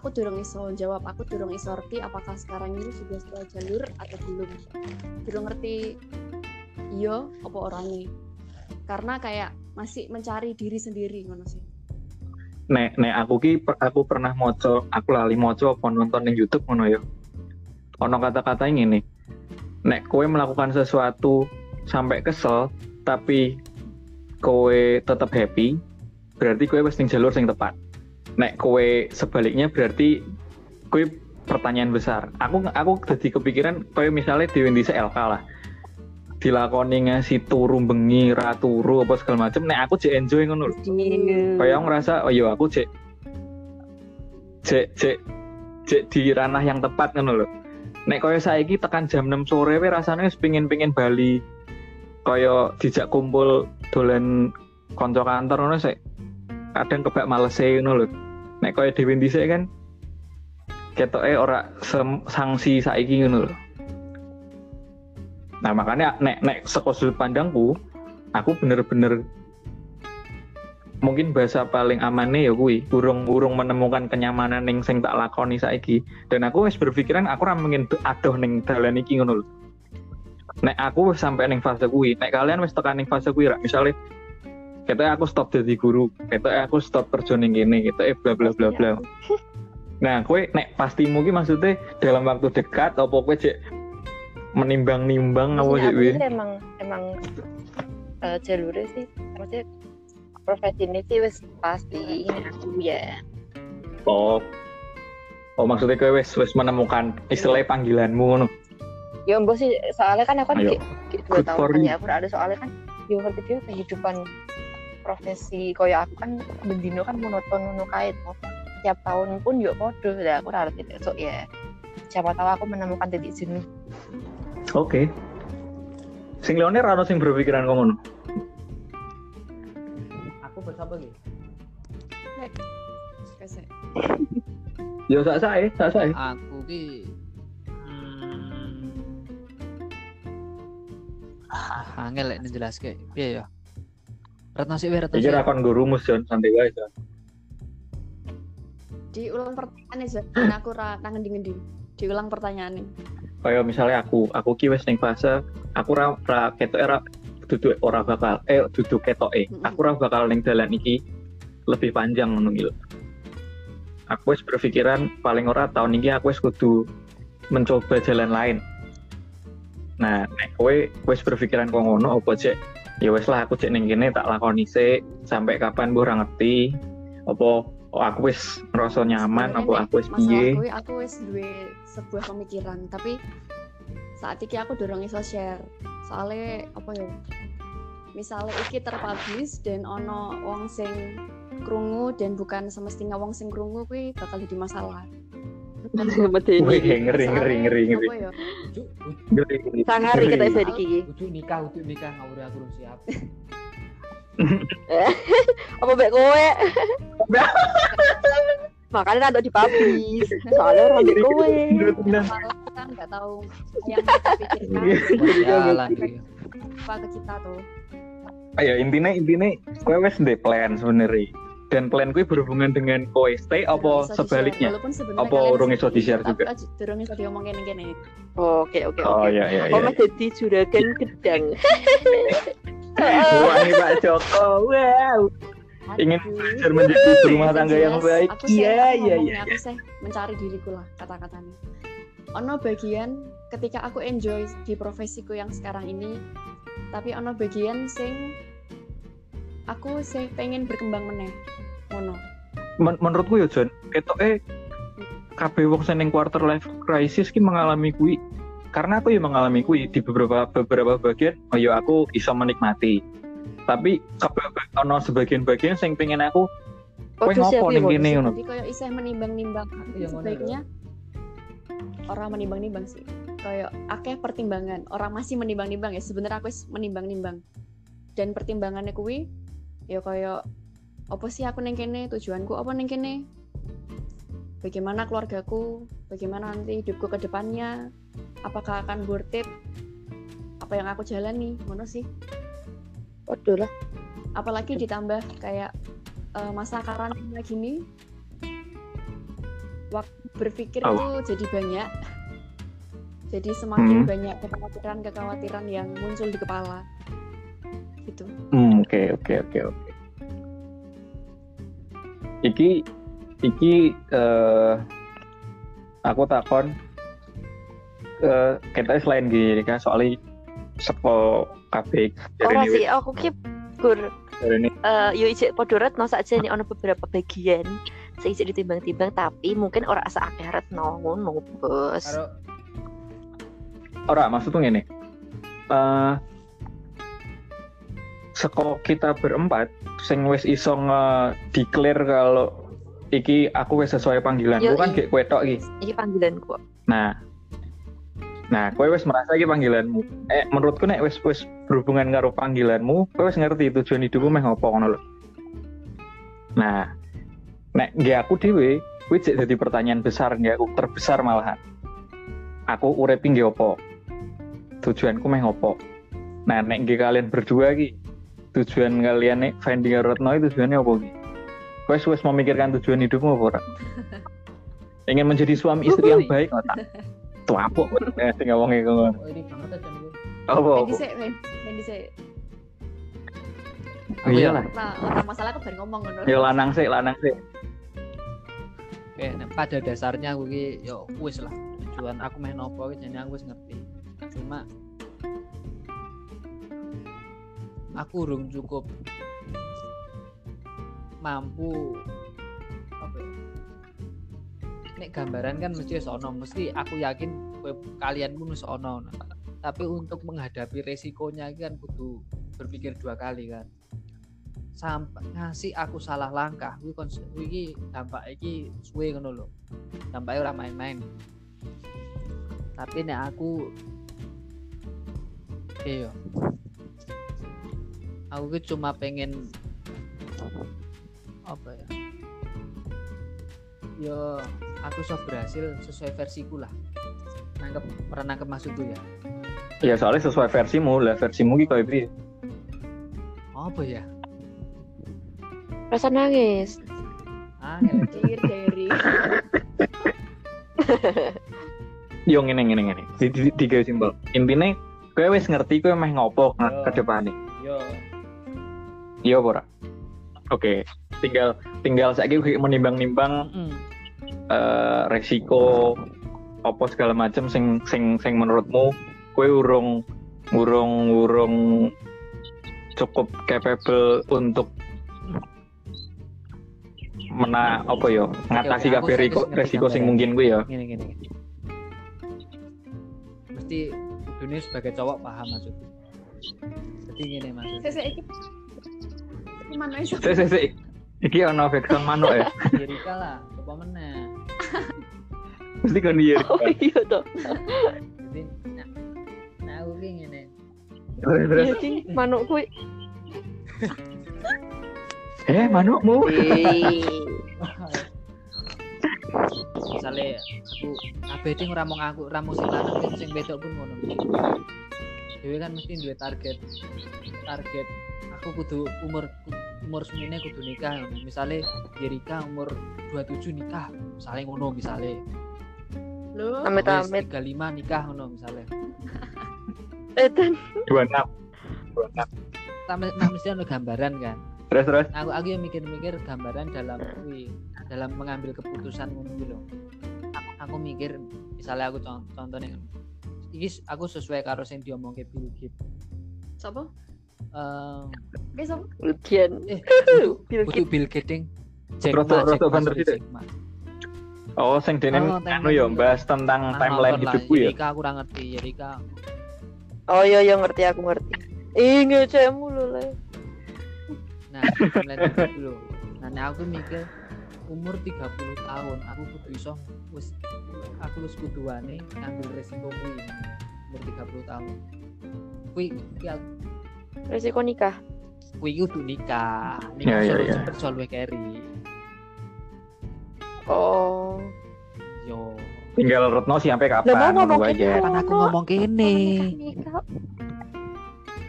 Aku durung iso jawab, aku durung iso ngerti apakah sekarang ini sudah sesuai jalur atau belum. Durung ngerti iya apa orane. Karena kayak masih mencari diri sendiri ngono sih. Nek aku pernah moco, aku lali moco apa nonton ning YouTube ngono ya. Ono kata-kata ngene. Nek kowe melakukan sesuatu sampai kesel tapi kowe tetap happy, berarti kowe wis ning jalur sing tepat. Nek kowe sebaliknya berarti kowe pertanyaan besar. Aku dadi kepikiran kowe misalnya diwendi SLK lah. Dilakoni ngasih turu bengi ra turu apa segala macam, nek aku jek enjoy ngono lho. Kaya ngrasa oh yo aku jek di ranah yang tepat ngono lho. Nek kaya saiki tekan jam 6 sore we rasane wis pengin bali. Kaya dijak kumpul dolan kanca kantor ngono sik. Kadang kebak malese ngono lho. Nek kaya dhewe dhisik kan ketoke ora sanksi saiki ngono lho. Nah makanya nek saka sudut pandangku, aku bener-bener mungkin bahasa paling amane ya kuwi, urung menemukan kenyamanan ning sing tak lakoni saiki. Dan aku wis berpikiran aku ora mungkin adoh ning dalan iki ngono lho. Nek aku wis sampe ning fase kuwi, nek kalian wis tekan ning fase kuwi rak misale ketoke aku stop dadi guru, ketoke aku stop kerja ning kene, ketoke bla bla bla bla. Nah, kowe nek pastimu ki maksudnya dalam waktu dekat apa kowe jek menimbang-nimbang apa sih? Emang jalurnya sih, maksudnya profesi ini sih wes pasti ini aku ya. Oh maksudnya kowe wes menemukan istilah panggilanmu no? Ya mbok sih, soalnya kan aku kan 2 tahun ya aku ada soalnya kan, yo ngerti dia kehidupan profesi koyo aku kan bendino kan monoton ngono kae to. Tiap tahun pun yo padha lah aku harus esok ya. Siapa tahu aku menemukan titik jenuh. Oke. Sing liyane ra ono sing berpikiran kok ngono. Aku bersapa iki. Nek. Kesek. Yo sak sae. Aku ki angel lek njelaske. Piye ya? Retno sik wis Retno. Iki ra kon gurumus Jon, santai wae Jon. Diulang pertanyaane Jon, aku ra nang ngendi-ngendi. Diulang pertanyaane. Kayak misalnya aku ki wis ning fase aku ra ketoke ra duduk ora bakal duduk ketoke. Aku ra bakal ning dalan iki lebih panjang ngono iki. Aku wis berpikiran paling ora tahun iki aku wis kudu mencoba jalan lain. Nah, nek kowe wis berpikiran kok ngono apa cek? Ya wis lah aku cek ning kene tak lakoni sik sampai kapan mbok ora ngerti. Apa aku wis ngerasa nyaman apa aku wis piye? Aku wis duwe sebuah pemikiran tapi saat iki aku dorong iso share soalnya apa ya misalnya iki terpublish dan ono wong sing krungu dan bukan semestinya wong sing krungu kuwi bakal jadi masalah. Ngeri. Sangari kita iso dikiki. Ujuk nikah ngawur aku belum siap. Apa baik kowe? Makanya ada di publish. Soalnya orang baik kowe. Malah kita nggak tahu yang kita pikirkan. Apa ke kita tuh? Ayo intinya kowe wes deh plan sebenarnya. Dan plan kowe berhubungan dengan kowe stay apa sebaliknya? Apa orang iso di share juga? Orang iso diomongin gini. Oke. Oh iya. Kau masih di juragan gedang. Wah ini Pak Joko, wow. Ingin belajar menjadi rumah tangga yang baik. Iya. Aku sih mencari diriku lah kata-katanya. Ono bagian ketika aku enjoy di profesiku yang sekarang ini, tapi ono bagian sing aku sih pengen berkembang meneh. Mono. Menurutku ya Jon, ketoke kabeh wong sing ning quarter life crisis ki mengalami kuwi. Karena aku yang mengalami kui di beberapa bagian, oh yo aku iso menikmati. Tapi ono sebagian-bagian sing pengen aku, kowe ngopo ning kene ngono. Jadi koyo isih menimbang-nimbang. Sebaiknya orang menimbang-nimbang sih. Koyo akeh pertimbangan, orang masih menimbang-nimbang ya. Sebenarnya aku wis menimbang-nimbang. Dan pertimbangannya kui ya koyo opo sih aku ning kene, tujuanku opo ning kene? Bagaimana keluargaku, bagaimana nanti hidupku ke depannya, apakah akan worth it, apa apa yang aku jalani, ngono sih. Waduh lah. Apalagi ditambah kayak masa karantina gini, waktu berpikir itu jadi banyak. Jadi semakin banyak kekhawatiran-kekhawatiran yang muncul di kepala. Gitu. Oke. Iki aku takon kita selain gini kan soalnya seko kabeh. Ora sih aku ki gur. Yo ijek padha Retno sakjane ana beberapa bagian sing ijek ditimbang-timbang tapi mungkin ora asa akeh Retno ngono, Bos. Ora maksudku ngene. Seko kita berempat sing wis iso nge-declare kalau iki aku wis sesuai panggilanku kan gek kowe tok iki. Iki panggilanku. Nah, kowe wis merasa iki panggilanmu. Menurutku nek wis berhubungan karo panggilanmu, kowe wis ngerti tujuan hidupmu meh opo ngono lho. Nah, nek nggih aku dhewe, kuwi jek dadi pertanyaan besar nggih aku terbesar malahan. Aku urepe nggih opo? Tujuanku meh opo? Nah, nek nggih kalian berdua iki, tujuan kalian nek Fendi karo Retno iki tujuane opo iki? Kowe wis memikirkan tujuan hidupmu apa ora? Ingin menjadi suami istri yang baik ora? Tuh apa? Sing ngomongnya kok. Oh, ini banget jam gue. Apa? Mendisik. Iya lah. Ora masalah aku bar ngomong ngono. Ya lanang sik. Oke, pada dasarnya aku ki yo wis lah. Tujuan aku meh nopo iki jenenge aku wis ngerti. Cuma aku urung cukup mampu apa ya? Nek gambaran kan mesti aku yakin kalian pun mesti ono. Tapi untuk menghadapi resikonya kan kudu berpikir dua kali kan. Sampai ngasih aku salah langkah, kuwi dampak iki suwe ngono lho. Dampake ora main-main. Tapi nek aku cuma pengen apa ya? Yo, aku sudah berhasil sesuai versiku lah. Nangkep maksudku ya. Ya soalnya sesuai versimu lah, versimu ki koyo piye? Apa ya? Rasa nangis. Ngelir dari. Yo ngene. Tiga simbol. Intine kowe wis ngerti kowe meh ngopo ke depane. Yo ora. Oke. tinggal saiki menimbang-nimbang resiko apa segala macam sing menurutmu kowe urung cukup capable untuk ngatasi kabeh resiko sing mungkin kuwi ya. Ngene. Mesti dunia sebagai cowok paham maksudku. Jadi ngene maksud. Sik. Iki ono background manuk ya. Yerika lah, apa meneh. Mesti kon Yerika. Oh iya toh. Jadi nah aku ki ngene. Iki manuk kuwi. Manukmu. Misale aku abete ora mung aku, ora mung sing lanang sing wedok pun ngono. Dewe kan mesti duwe target. Aku kudu umur semene kudu nikah. Misale Yerika umur 27 nikah. Misale ngono misale. Lho, amit-amit 35 nikah ngono misale. Eten 26. Mesti ono gambaran kan. Terus. Aku yang mikir-mikir gambaran dalam mengambil keputusan ngono lho. Aku mikir misale aku contohnya iki aku sesuai karo sing diomongke Bill Gates. Sapa? Besok Lucian butuh bil gedeng roto bener gitu. Oh sing denen yo bahas tentang timeline hidupku ya. Yerika aku ora ngerti Yerika. Oh iya yo ngerti aku ngerti. Ngecemu lho le. Nah timeline dulu. Nah aku mikir umur 30 tahun aku kudu iso wis aku wis kuduane ngambil resiko kuwi umur 30 tahun. Kuwi ya resiko nikah. Kuwi kudu nikah solo cepet solwe keri. Oh. Yo. Tinggal Retno sampai kapan? Aku ngomong kene.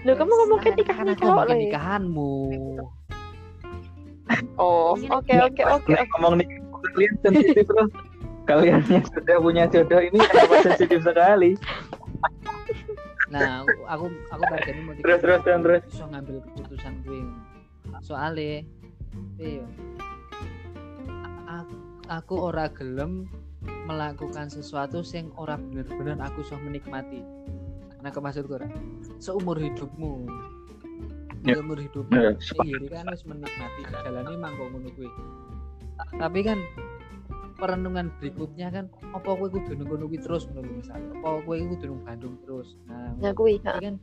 Loh, kamu ngomong nikahan aku pakai nikahanmu. Oh, oke. Ngomong nikahan kalian sensitif loh. Kalian yang sudah punya jodoh ini apa sensitif sekali. Nah, aku bagian ini mau terus bisa ngambil keputusan gue. Soalnya aku ora gelem melakukan sesuatu sing ora bener-bener aku iso menikmati. Nah, maksudku ora. Seumur hidupmu. Seumur hidupmu. Iya kan harus menikmati jalane mangko ngono kuwi. Tapi kan perenungan berikutnya kan apa kowe kudu nang kono kuwi terus ngono misal. Apa kowe kudu nang Bandung terus. Nah, ya kuwi kan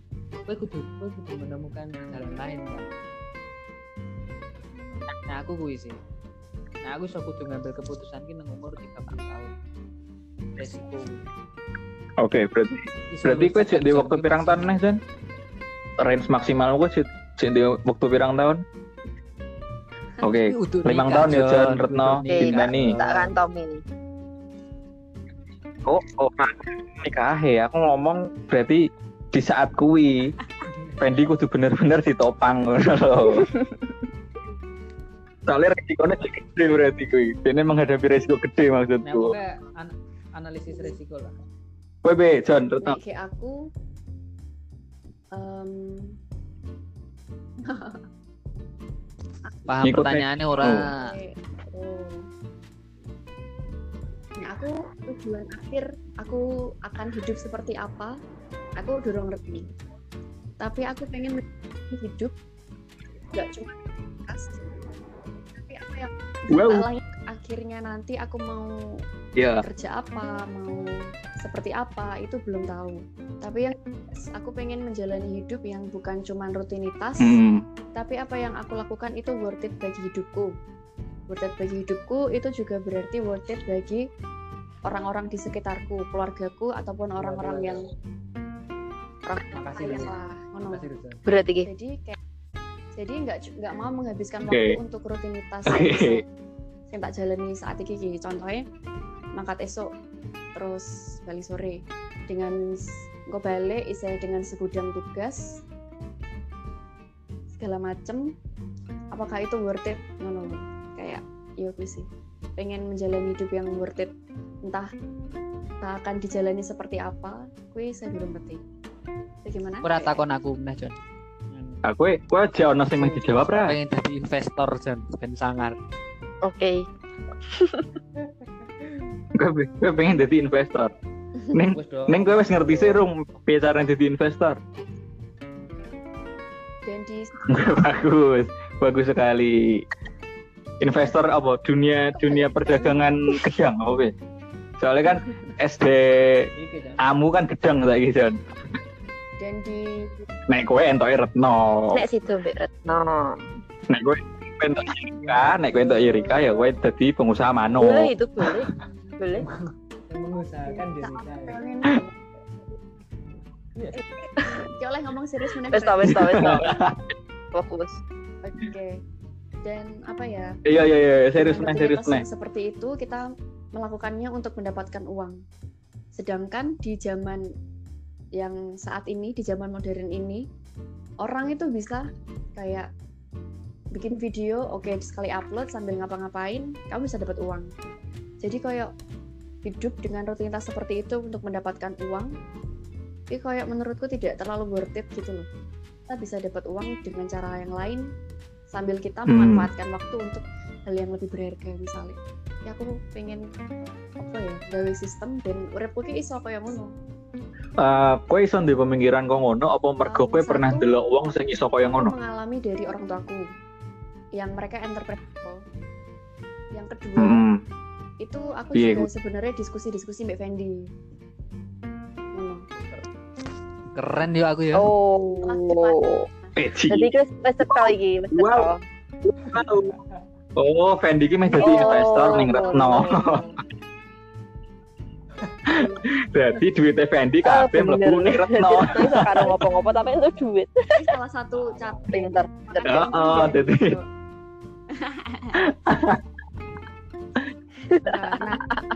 kowe kudu menemukan jalan lain kan. Nah, aku kuwi sih. Nah, aku iso kudu ngambil keputusan iki nang umur 34 tahun. Resiko. Oke, berarti kowe jek di waktu pirang tahun neh, Jan? Range maksimal kowe jek di waktu pirang tahun? Oke, 5 tahun ya, Jan Retno, Bintani. Tak kantomi. Oh, nikah ya. Aku ngomong berarti di saat kuwi Fendi kudu bener-bener ditopang ngono lho. Soalnya resikonya gede berarti kuwi. Dene menghadapi resiko gede maksudku. Nah, aku analisis resiko lah. Bebe, John, tetap. Oke, aku paham pertanyaannya orang. Nah, aku tujuan akhir aku akan hidup seperti apa? Aku dorong ngerti. Tapi aku pengen hidup enggak cuma kasih. Wow. Akhirnya nanti aku mau kerja apa, mau seperti apa itu belum tahu. Tapi yang aku pengen menjalani hidup yang bukan cuma rutinitas, tapi apa yang aku lakukan itu worth it bagi hidupku. Worth it bagi hidupku itu juga berarti worth it bagi orang-orang di sekitarku, keluargaku ataupun orang-orang yang makasih lah. Berarti gitu. Jadi nggak mau menghabiskan waktu untuk rutinitas yang tak jalani saat ini. Contohnya mangkat esok terus balik sore dengan gue balik isai dengan segudang tugas segala macem. Apakah itu worth it? No. Kayak iya gue sih pengen menjalani hidup yang worth it. Entah tak akan dijalani seperti apa, gue saya belum ngerti. Bagaimana? Kurang takon aku nah John. Aku aja ono sing meh dijawab ra. Pengen dadi investor Jan ben sangar. Oke. Gue pengen dadi investor. Neng gue wis ngerti sih rung piye carane dadi investor. Jadi bagus sekali. Investor apa? Dunia perdagangan gedang apa wis. Soalnya kan SD amu kan gedang saiki Jan. Dan di nek kowe entoke Retno. Nek sido mbek Retno. Nek kowe entok Yerika, ya kowe dadi pengusaha manuk. Boleh itu boleh. Mengusahakan Yerika. Ya oleh ngomong serius meneh. Wes ta. Fokus. Oke. Dan apa ya? Iya, serius meneh. Seperti itu kita melakukannya untuk mendapatkan uang. Sedangkan di zaman yang saat ini, di zaman modern ini, orang itu bisa kayak bikin video, sekali upload sambil ngapa-ngapain, kamu bisa dapat uang. Jadi kayak hidup dengan rutinitas seperti itu untuk mendapatkan uang, itu kayak menurutku tidak terlalu worth it gitu loh. Kita bisa dapat uang dengan cara yang lain sambil kita memanfaatkan waktu untuk hal yang lebih berharga misalnya. Ya aku pengen gawe sistem dan uripku ki iso kaya ngono. Kowe iso ndek pemikiran kok ngono apa mergo kowe pernah delok wong sing iso kaya ngono? Mengalami dari orang tuaku yang mereka entrepreneur. Yang kedua, itu aku juga sebenarnya diskusi-diskusi mbek Fendi. Keren yo aku ya. Oh. Jadi guys, wes teko iki. Oh, Fendi iki meh dadi investor ning Retno. Jadi duit Fendi kabeh mlebu ning Retno. Terus karo ngopo-ngopo tapi itu duit. Salah satu cara pinter. Heeh, dadi.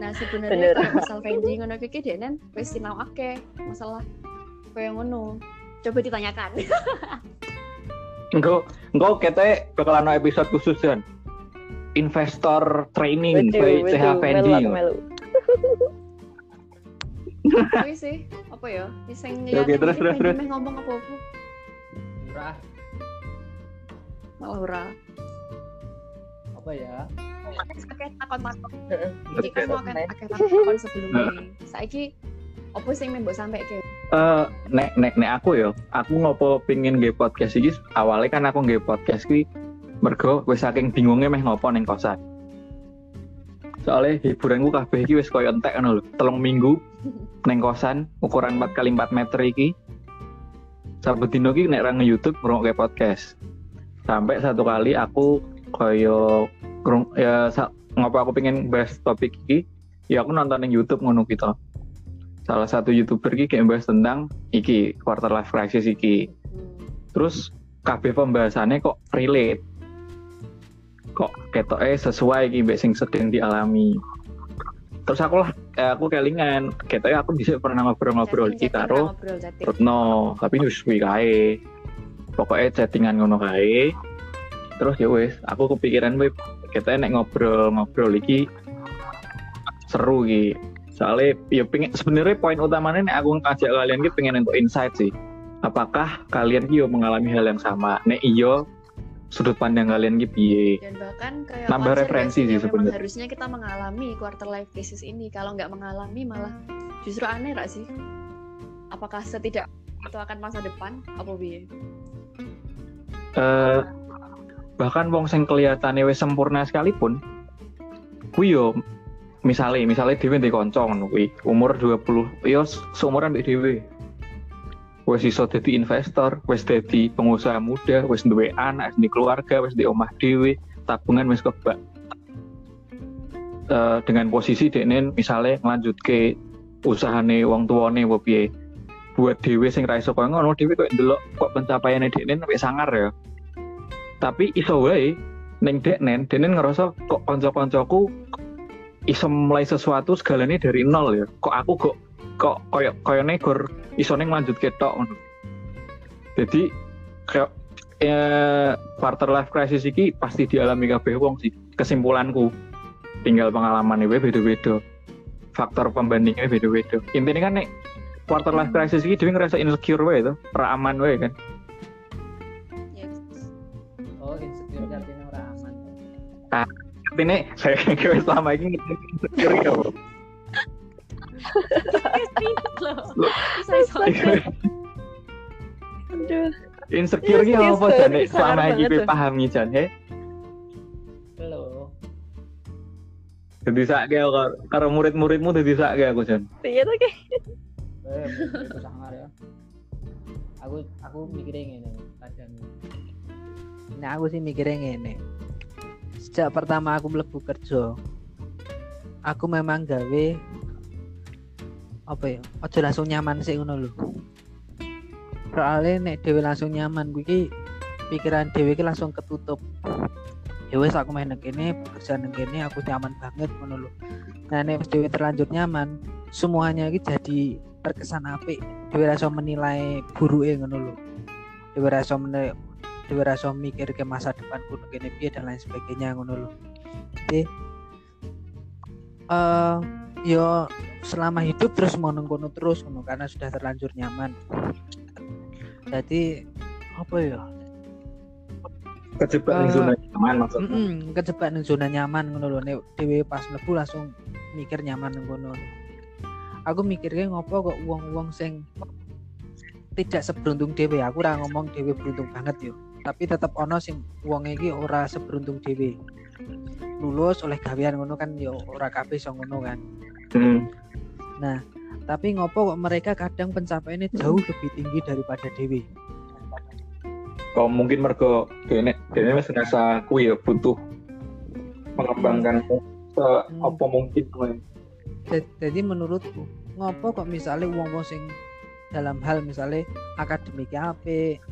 Nah, sebenarnya kalau misal Fendi ngono iki dhekne wis sinau akeh masalah koyo ngono. Coba ditanyakan. Engkau katanya bakalan episode khusus kan? Investor training by CH Fendi. Tapi sih, apa ya? Iseng nyanyi terus. Meh ngomong apa-apa. Murah. Murah. Apa ya? Oke, takon. Jadi kan mau akeh takon sebelumnya. Saiki apa sing mbok sampaikke? Nek aku ya, aku ngopo pengin nge podcast iki awale kan aku nge podcast iki mergo wis saking bingunge meh ngopo ning kosan. Soale hiburanku kabeh iki wis koyo entek ngono lho. 3 minggu ning kosan ukuran 4x4 meter iki. Saben dino iki nek ra nge-YouTube ngrungokke podcast. Sampai satu kali aku koyo ya ngopo aku pengen bahas topik iki, ya aku nonton ning YouTube ngono kita. Salah satu YouTuber iki kayak bahas tentang iki quarter life crisis iki. Terus kabeh pembahasannya kok relate. Kok ketoke sesuai iki mbek sing sedang dialami. Terus aku kelingan, ketoke aku bisa pernah ngobrol-ngobrol iki karo Retno, tapi wis kuwi kae. Pokoke chattingan ngono kae. Terus ya wis, aku kepikiran wis kita nek ngobrol-ngobrol iki seru iki. Soalnya ya sebenarnya poin utamanya nek aku ngajak kalian iki pengen untuk insight sih. Apakah kalian iki yo mengalami hal yang sama? Nek iya, sudut pandang kalian iki piye? Dan bahkan kayak nambah referensi sih sebenarnya. Harusnya kita mengalami quarter life crisis ini. Kalau enggak mengalami malah justru aneh ra sih? Apakah setidak itu akan masa depan apa piye? Bahkan wong sing kelihatan wis sempurna sekalipun kuwi yo misale dhewe ndek kanca ngono kuwi umur 20 yo seumuran mbek dhewe wis iso dadi investor, wis dadi pengusaha muda, wis duwe anak, duwe keluarga, wis duwe omah dhewe, tabungan wis kebak. Dengan posisi dekne misale nglanjutke usahane wong tuane opo piye buat dhewe sing ra iso koyo ngono dhewe kok ndelok kok pencapaiane dekne sampe sangar ya. Tapi iso wae ning deknen ngerasa kok kanca-kancaku iso mulai sesuatu segalane dari nol ya. Kok aku kok koyone gur isone nglanjutke tok ngono. Jadi kayak quarter life crisis iki pasti dialami kabeh wong sih. Kesimpulanku tinggal pengalamane wae beda-beda. Faktor pembandingnya beda-beda. Intine kan nek quarter life crisis iki dhewe ngerasa insecure wae to, ora aman wae kan. Ini saya kira selama ini insecure ya bu. Insecure ini apa jane? Selama ini gue pahami jane. Halo. Jadi sak ya karo murid-muridmu jadi sak ya aku jane. Iya oke. Itu sangar ya. Aku mikirnya ngene, kadang. Nah aku sih mikirnya ngene. Sejak pertama aku mlebu kerja, aku memang gawe apa ya? Aja langsung nyaman sik ngono lho. Soale nek dhewe langsung nyaman kuwi iki pikiran dhewe iki langsung ketutup. Ya wis aku meh nek kene, pekerjaan nek kene aku nyaman banget ngono lho. Nah nek dhewe terlanjur nyaman, semuanya iki jadi terkesan apik. Dhewe rasa menilai buruke ngono lho. Dhewe rasa mikir ke masa depanku ngene piye dan lain sebagainya ngono lho. Jadi yo selama hidup terus ngono terus ngono karena sudah terlanjur nyaman. Jadi apa ya? Kejebak ning zona nyaman maksudnya. Kejebak ning zona nyaman ngono lho. Nek dhewe pas mlebu langsung mikir nyaman ning kono. Aku mikirke ngopo kok wong-wong sing tidak seberuntung dhewe. Aku ora ngomong dhewe beruntung banget yo. Tapi tetap ono sing wong iki ora seberuntung dhewe. Lulus oleh gawean ngono kan ya ora kabeh iso ngono kan. Nah, tapi ngopo kok mereka kadang pencapaiannya jauh lebih tinggi daripada dhewe. Kok mungkin mergo dene wis ngerasa kuwi ya butuh mengembangkan apa mungkin. Jadi menurutku ngopo kok misalnya wong-wong sing dalam hal misalnya akademiknya apik,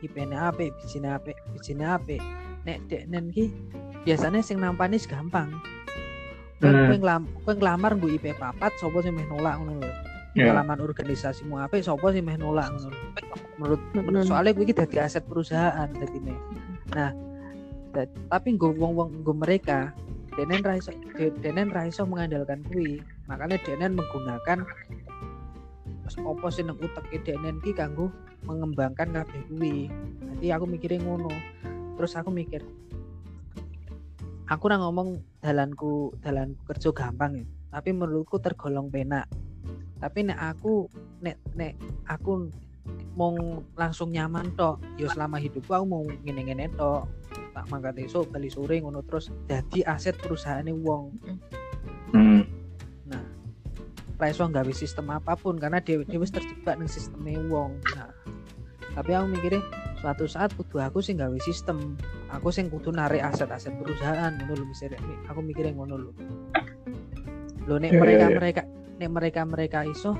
IPN apik, bijine apik. Nek deknen ki biasanya sing nampane gampang. Kowe nglamar nggo IP 4, sapa sing meh nolak ngono lho. Pengalaman organisasimu apik, sapa sing meh nolak ngono. menurut soalnya gue gitu jadi aset perusahaan dadine. Nah, tapi nggo mereka denen ra iso mengandalkan kuwi. Makanya denen menggunakan opo sing nang uteke denen iki kanggo mengembangkan kabeh kuwi. Nanti aku mikire ngono. Terus aku mikir aku nang ngomong dalanku kerja gampang ya. Tapi menurutku tergolong penak. Tapi nek aku mau langsung nyaman tok, ya selama hidupku aku mau ngene-ngene tok. Tak mangkat esuk bali sore ngono terus dadi aset perusahaane wong. Hmm. Nah, ra iso nggawe sistem apapun karena dhewe wis terjebak ning sisteme wong. Nah, tapi aku mikire suatu saat kudu aku sing gawe sistem, aku sing kudu narik aset-aset perusahaan ngono lho misale. Aku mikire ngono lho. Lho nek mereka iso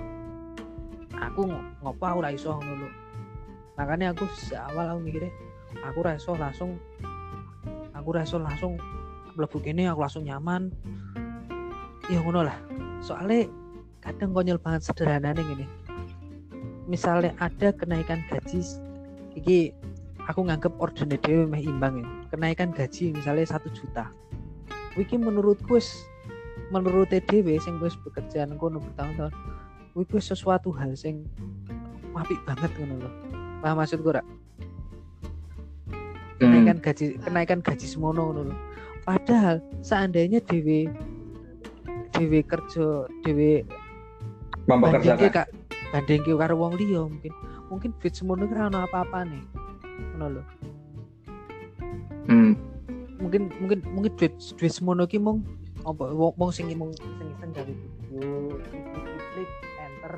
aku ngopo aku ra iso ngono lho. Makane aku awal aku mikire aku ra iso langsung mlebu kene aku langsung nyaman. Ya ngono lah. Soale kadang konyol banget sederhanane ngene. Misale ada kenaikan gaji iki aku nganggep ordine dhewe meh imbang ya. Kenaikan gaji misalnya 1 juta. Iki menurutku wis menurut dhewe sing wis bekerjaan kono bertahun-tahun. Iki sesuatu hal sing apik banget ngono lho. Paham maksudku ora? Kenaikan gaji semono ngono lho. Padahal seandainya dhewe kerja dhewe mempekerjakan bandingke karo wong liya mungkin duit semono ora ono apa-apane ngono lho. Mungkin duit semono ki mung apa wong sing gawe video klik enter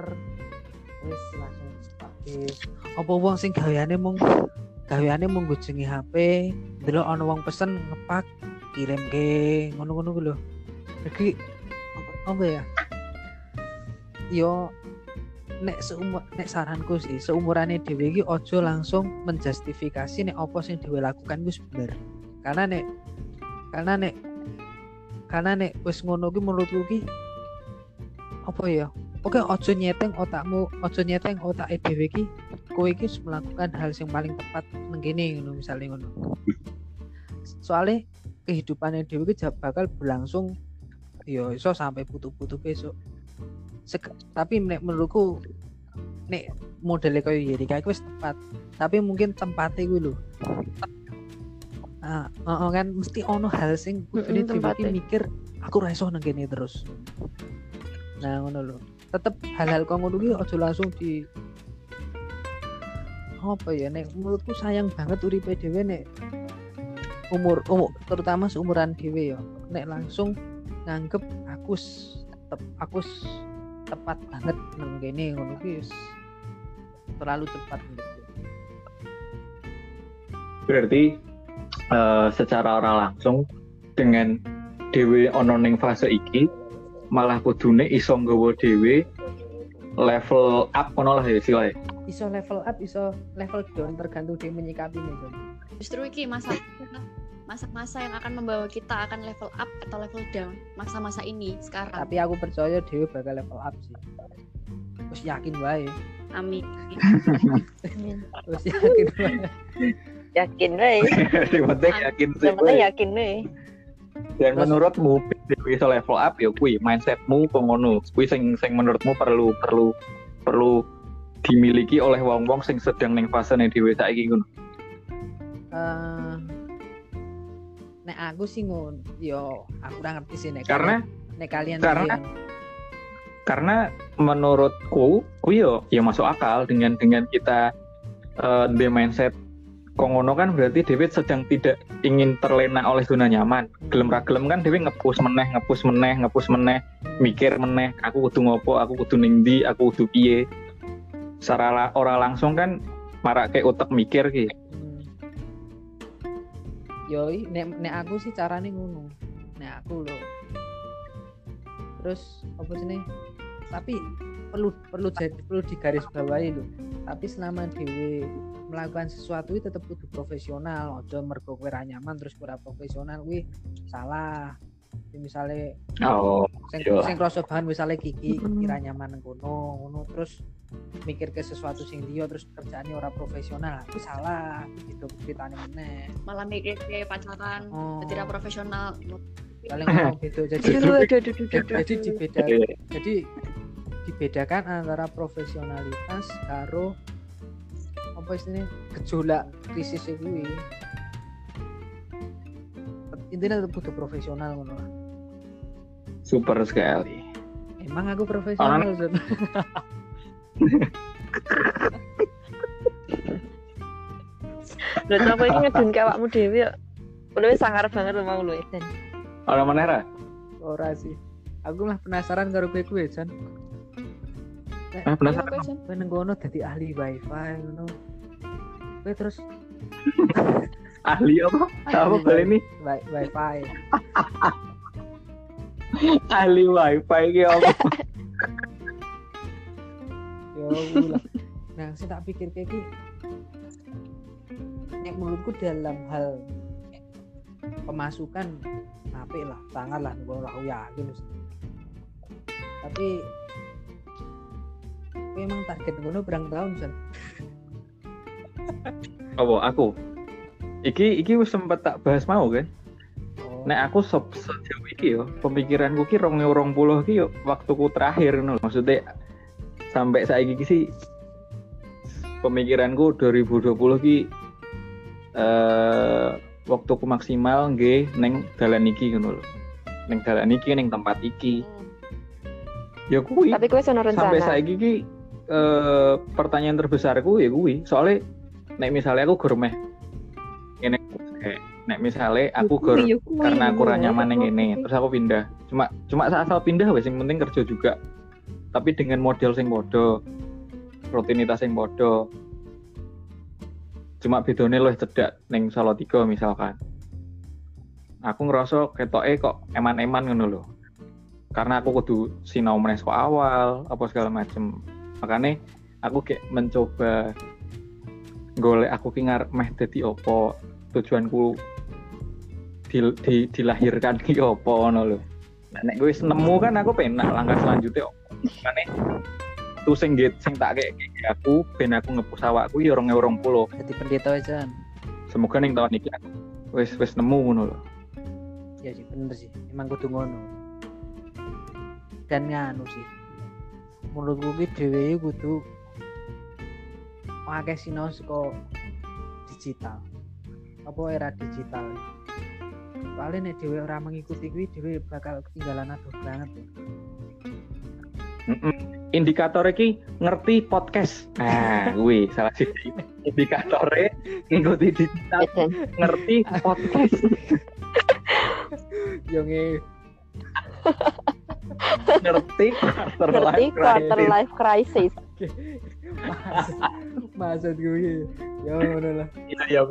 wis langsung pakai apa wong sing gaweane mung gojengi HP delok ana wong pesen ngepak kirimke ngono-ngono ku lho. Iki apa ya? Yo nek saranku sih seumurane dhewe iki aja langsung menjustifikasi nek apa sing dhewe lakukan wis bener. Karena nek wis ngono ki menurutku ki apa ya? Oke aja nyeteng otak dhewe ki kowe iki melakukan hal sing paling tepat nang kene ngono misale ngono. Soale kehidupane dhewe ki bakal berlangsung ya iso sampai putu-putu besok. Tapi menurutku nek modele koyo Yerika iku wis tepat, tapi mungkin tempate kuwi lho. Kan mesti ono hal sing kudune dhewe mikir aku ra iso nang kene terus. Nah ngono lho. Tetep hal-hal kok ngono kuwi aja langsung di apa ya nek menurutku sayang banget uripe dhewe nek umur terutama seumuran dhewe ya. Nek langsung nganggep aku tepat banget nang kene ngono kuwi terlalu cepat menurutku. Berarti secara ora langsung dengan dhewe ana ning fase iki malah kudune iso nggawa dhewe level up ono lah ya istilahnya. Iso level up, iso level down tergantung dia menyikapinya. Justru iki masa-masa yang akan membawa kita akan level up atau level down masa-masa ini sekarang. Tapi aku percaya dhewe bakal level up sih. Wis yakin wae. Amin. Wis yakin wae. Yakin wae. Yang penting yakin wae. Dan menurutmu dhewe iso level up ya kuwi mindsetmu pengono. Kuwi sing menurutmu perlu dimiliki oleh wong-wong sing sedang ning fasene dhewe saiki ngono. Nek aku sih ngono, yo aku ora ngerti sih nek. Karena kalian karena menurutku kuwi yo ya masuk akal dengan kita di mindset kongono kan berarti dhewe sedang tidak ingin terlena oleh zona nyaman. Gelem ra gelem kan dhewe ngepush meneh, mikir meneh aku kudu ngopo, aku kudu ning ndi, aku kudu piye. Secara orang langsung kan marake utek mikir ki. Yoi, nek aku sih carane ngono. Nek aku lho. Terus apa jenenge? Tapi perlu digarisbawahi lho. Tapi selama dhewe melakukan sesuatu itu tetap kudu profesional. Aja mergo kowe ra nyaman terus ora profesional kuwi salah. misalnya sing krosobahan misalnya Kiki kira nyaman ngono terus mikir ke sesuatu sing dia terus kerjaannya orang profesional aku salah gitu ceritanya meneh malah mikir ke pacaran tidak profesional paling ngomong gitu jadi dibedakan antara profesionalitas karo apa istilahnya gejolak krisis itu intinya butuh profesional ngono lah. Super sekali. Emang aku profesional. Lho sampe iki ngedun awakmu dhewe kok. Luwih sangar banget mau luwih ten. Ora meneh ra? Ora sih. Aku malah penasaran karo kowe Jan. Penasaran kowe nang ngono dadi ahli wifi ngono. Kowe terus ahli apa? Apa boleh nih? Wifi. Ahli wifi ki apa? Yo lah. Nah, sing tak pikir ki nek menurutku dalam hal pemasukan apik lah, sangat lah ngono aku yakin. Tapi memang target ngono berang tahun, San. Apa aku? Iki wis sempat tak bahas mau kan. Nek aku sejauh iki yo, pemikiranku ki 2020 ki yo waktuku terakhir ngono. Maksudnya sampai saiki iki sih pemikiranku 2020 ki waktuku maksimal nggih ning dalan iki ngono lho. Ning dalan iki ning tempat iki. Ya kuwi. Tapi kowe sono rencana. Sampai saiki ki pertanyaan terbesarku ya kuwi, soalnya nek misalnya aku gurmeh nek misalnya aku karena aku ra nyaman ning ngene terus aku pindah cuma asal pindah wis sing penting kerja juga tapi dengan model sing padha rutinitas sing padha cuma bedone luwih cedhak ning Salatiga misalkan aku ngerasa ketoke kok eman-eman ngono lho karena aku kudu sinau menes kok awal apa segala macem makane aku kayak mencoba golek aku ki ngarep meh dadi apa tujuanku dilahirkan ki apa ngono lho. Nek kowe nemu kan aku penak langkah selanjutnya opo. Mane tu sing tak kek aku ben aku ngepush awakku ya 2020. Dadi pendeta wae, Jan. Semoga ning taun iki aku wis nemu ngono lho. Ya sih bener sih. Emang kudu ngono. Dan nganu sih. Menurutku ki dhewe kudu akeh sinau saka digital. Apa era digital paling nek dhewe ora mengikuti kuwi dhewe bakal ketinggalan aduh banget ya. Indikator iki ngerti podcast nah kuwi salah siji indikatore ngikuti digital ngerti podcast yo ngerti quarter life crisis maksud gue yo ngono lah ya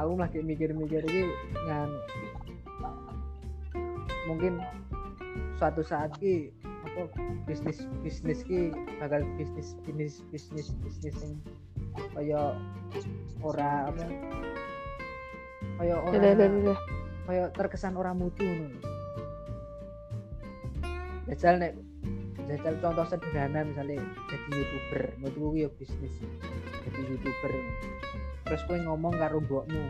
aku lagi mikir-mikir ini dengan mungkin suatu saat ki apa bisnis ki bakal bisnis yang kayak ora apa kayak terkesan ora mutu nih. Jajal contoh sederhana misalnya jadi YouTuber menurutku ya bisnis jadi YouTuber terus kowe ngomong karo mbokmu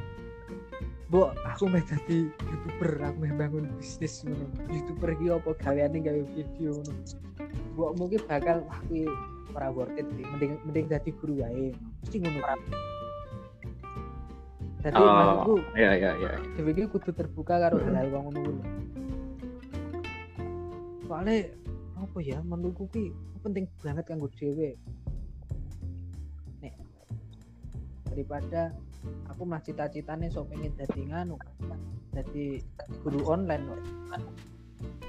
mbok aku mau jadi YouTuber aku mau bangun bisnis ngono YouTuber iki apa gaweane gawe video ngono mbokmu ki bakal wah kuwi ora worth it mending dadi guru wae mesti ngono dadi menurutku ya dhewe iki kudu terbuka karo hal-hal wong ngono soalnya apa ya menurutku ki penting banget kanggo dhewe. Nek daripada aku mah cita-citane sok pengin dadi nganu, dadi guru online kok.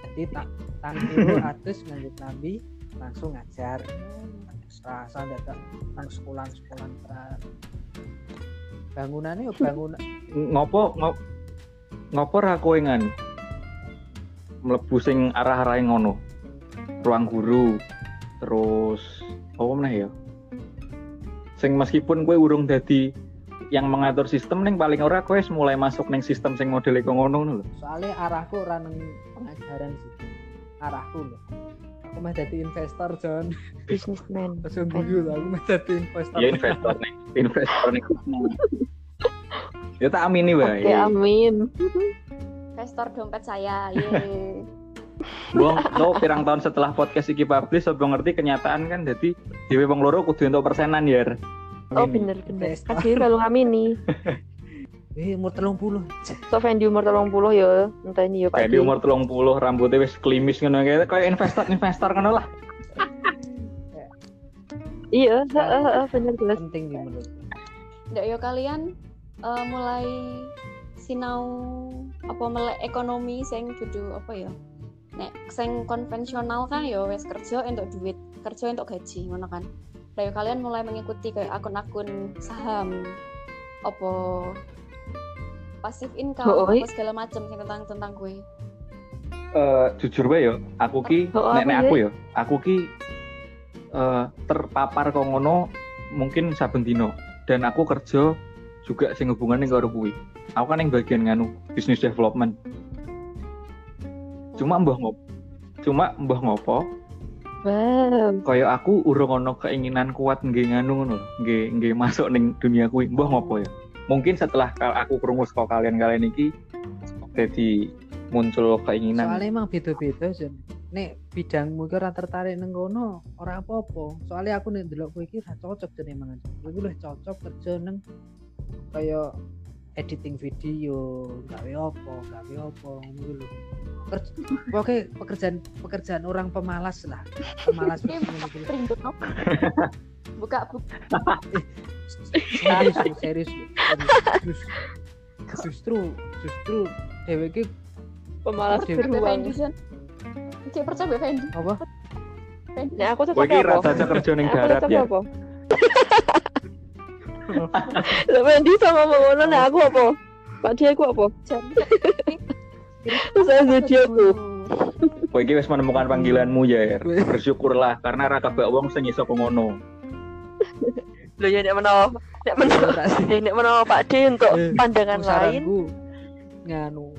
Dadi tak tanggiro atus nganggo klambi langsung ngajar. Rasa dadak nang sekolah-sekolah teran. Bangunane yo bangun ngopo ra kowe ngan mlebu sing arah-arahe ngono. Ruang guru terus apa meneh ya sing meskipun kowe urung dadi yang mengatur sistem ning paling ora kowe wis mulai masuk ning sistem sing modele kok ngono lho. Soale arahku ora nang pengajaran sithik. Arahku lho. Aku mah dadi investor, Jon. Businessman. Pasung guyu aku mah dadi investor. Ya investor ning, investor ning. Ya tak amini wae. Oke, amin. Investor dompet saya. Ye. Wong lo pirang tahun setelah podcast iki publish sopo ngerti kenyataan kan dadi dhewe wong loro kudu entuk persenan ya. Oh bener-bener, kasih kalau ngamini umur 30 so Fendi umur 30 ya entah ini ya Pak Fendi umur 30, rambutnya wis klimis ngono kayak investor-investor ngono lah. Iya, bener jelas penting di menurut ndak ya kalian mulai sinau apa melek ekonomi sing dudu apa ya nek sing konvensional kan ya wis kerja entuk duit, kerja entuk gaji ngono kan. Lalu kalian mulai mengikuti kayak akun-akun saham, apa pasif income, apa segala macam sih tentang gue. Jujur bae yo, aku ki nek aku ki terpapar kok ngono mungkin saben dino dan aku kerja juga sing hubungane karo kuwi. Aku kan yang bagian nganu business development. Cuma mbah ngopo. Wow. Koyo aku urung ono keinginan kuat nggih nganu ngono lho, nggih masuk ning dunia kuwi. Mbah ngopo ya. Mungkin setelah aku krungu saka kalian iki dadi muncul keinginan. Soale emang beda-beda, Jon. Nek bidangmu ki ora tertarik ning kono, ora apa-apa. Soale aku nek ndelok kowe iki ra cocok jenenge mangan. Kowe luwih cocok kerja ning kaya editing video, gawe apa ngono lho. Oke, pekerjaan orang pemalas gitu. Buka. Serius. Justru dheweke pemalas beruang. Oke, percaya be Fendi. Apa? Fendi, aku tetep apa? Kowe iki rada kerja ning darat ya. Lah Fendi sama ngono nek aku apa? Pak dia aku apa? Saya jujur tuh. Kowe iki wis menemukan panggilanmu ya. Bersyukurlah karena ra kabeh wong sing iso ngono. Lho ya nek menawa Pak D untuk pandangan lain. Nganu.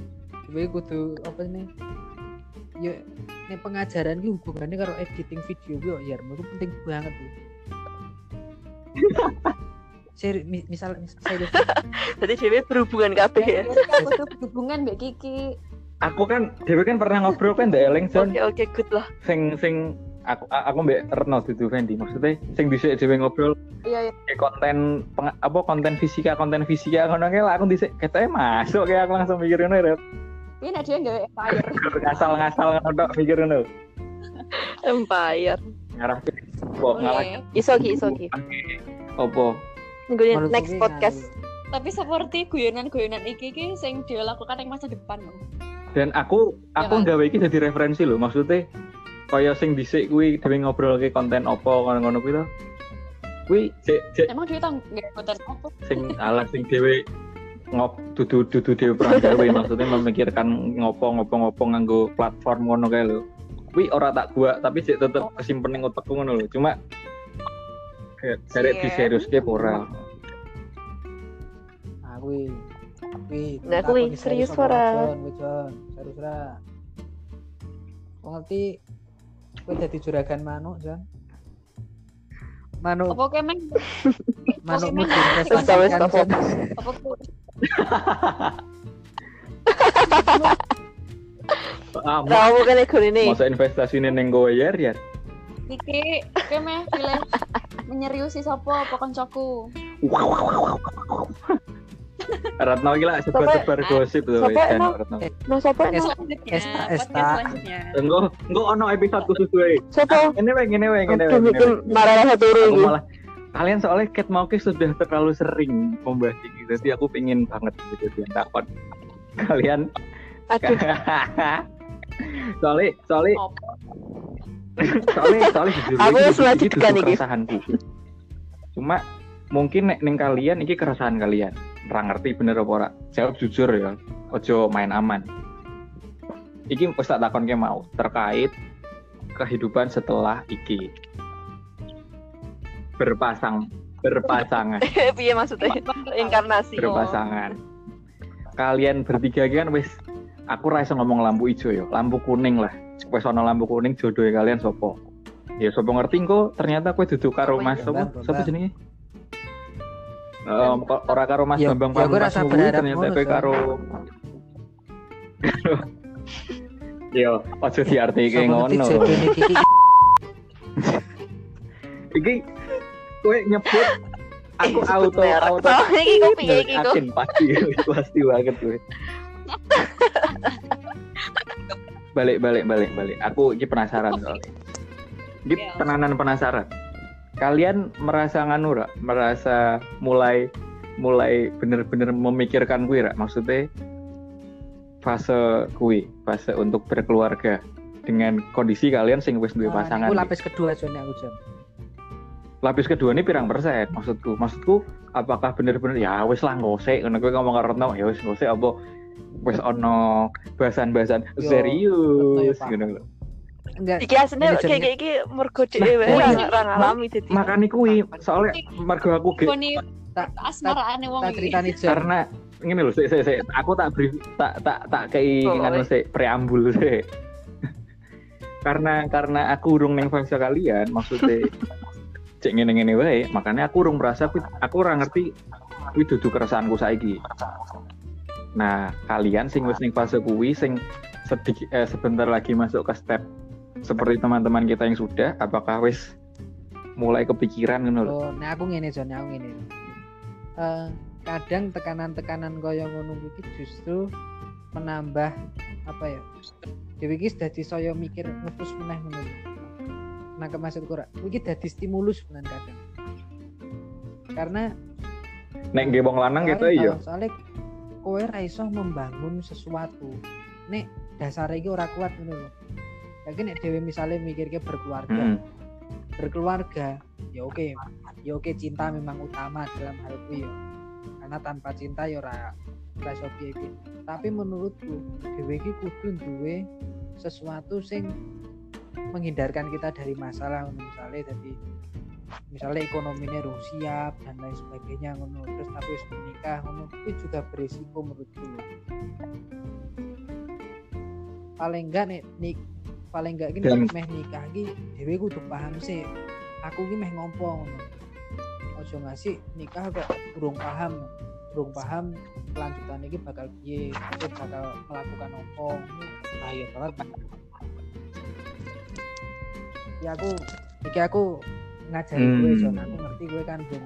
Kowe kudu apa nih? Ya nek pengajaran iki hubungane karo editing video kuwi ya, itu penting banget tuh. Misal serius. Jadi dhewe berhubungan kabeh ya. Aku tuh berhubungan mbek Kiki. Aku kan dhewe kan pernah ngobrol kan ndak eleng Jon. Oke, good lah. Sing aku mbek Retno dudu Fendi. Maksudnya sing dhisik dhewe ngobrol. Iya. Konten fisika ngono kae aku dhisik ketoke masuk kayak aku langsung mikir ngono ya. Piye nek dhewe gawe empire. Ngasal-ngasal ngono tok mikir ngono. Empire. Ngarah ke opo ngarah. Iso ki. Opo. Guyon next podcast. Tapi seperti guyonan iki sing dia lakukan yang masa depan loh. Dan aku nggawe iki dadi referensi loh. Maksudnya kaya sing dhisik kuwi dhewe ngobrolke konten opo ngono-ngono kuwi to. Kuwi emang dhewe tau nggawe konten opo? Sing ala sing dhewe dudu dhewe pranggawe maksudnya memikirkan ngopo nganggo platform ngono kae lho. Kuwi ora tak gua tapi sik tetep kesimpen ning otakku ngono lho. Cuma di serius ke ora. Aku serius ora. Serius ora. Ngerti kowe dadi juragan manuk, Jon. Manuk. Apa kowe men? Manuk mesti wis apa. Apa kowe? Tahu kan ekonomi. Masa investasine ning kowe ya. Iki kowe meh pilih menyeriusi sopo apa kancaku. Retno iki lak sebar-sebar gosip lho kan Retno. Nah sopo Esta. Engko ono episode khusus wae. Sopo? Ngene wae. Marah saturu iki. Kalian soalnya ket mau ki sudah terlalu sering membahas iki. Jadi aku pengin banget gitu diantakon. Kalian aduh. Soale soalnya jujur iki keresahanku. Cuma mungkin ning kalian iki keresahan kalian. Ora ngerti bener apa ora. Jawab jujur ya. Ojo main aman. Iki wis tak takonke mau terkait kehidupan setelah iki. Berpasang berpasangan. Iya maksudnya inkarnasi. Berpasangan. Kalian bertiga kan wis aku ra iso ngomong lampu ijo ya, lampu kuning lah. Wis ana lampu kuning jodohe kalian sapa? Ya sapa ngerti engko ternyata kowe duduk karo Mas sapa jenenge? Ora karo Mas Bambang Pamungkas. Ya aku rasa berharap kowe karo yo, aja diartike ngono. Iki kowe nyebut aku auto. Iki kopi iki kok. Akin pasti banget kowe. Balik. Aku iki penasaran soalnya. Iki tenanan penasaran. Kalian merasa nganu ra? Merasa mulai bener-bener memikirkan kuwi ra? Maksudnya fase kuwi, fase untuk berkeluarga dengan kondisi kalian sing wis duwe pasangan. Aku lapis kedua jone aku jam. Lapis kedua ini pirang persen maksudku apakah bener-bener ya wis lah ngosek ngono kowe ngomong karo Retno ya wis ngosek apa wis ono bahasan-bahasan serius ngono lho. Enggak. Iki asline kayak iki mergo dhewe ora ngalami dadi. Makane kuwi soalnya mergo aku tak asmaraane wong iki. Karena ngene lho sik aku tak kei ngono sik preambul sik. Karena aku urung ning fase kalian maksudnya cek ngene-ngene wae, makanya aku urung merasa aku ora ngerti kuwi dudu keresahanku saiki. Nah, kalian sing wis ning fase kuwi sing sebentar lagi masuk ke step seperti teman-teman kita yang sudah, apakah wis mulai kepikiran ngono lho. Oh, nah aku ngene Jon, aku ngene. Kadang tekanan-tekanan kaya ngono iki justru menambah apa ya? Dewe iki dadi saya mikir ngepus meneh ngono. Nah, maksudku ra. Iki dadi stimulus benar kadang. Karena nek nggih wong lanang gitu ya. Soale kowe ra iso membangun sesuatu. Nek dasare iki ora kuat ngono lho. Lagi nek dhewe misale mikirke berkeluarga. Berkeluarga, ya oke. Ya oke cinta memang utama dalam hal kuwi ya. Karena tanpa cinta ya ora iso piye-piye. Tapi menurutku dhewe iki kudu duwe sesuatu sing menghindarkan kita dari masalah misalnya ekonominya ruh siap dan lain sebagainya ngono. Terus tapi menikah ngono itu juga berisiko menurutku. Paling enggak gini meh nikah iki dhewe kudu paham sih. Aku iki meh ngompo ngono. Aja ngasih nikah kok durung paham kelanjutan iki bakal piye, bakal melakukan opo. Bahaya banget. Ya aku ngajari gue Jon, aku ngerti gue kan belum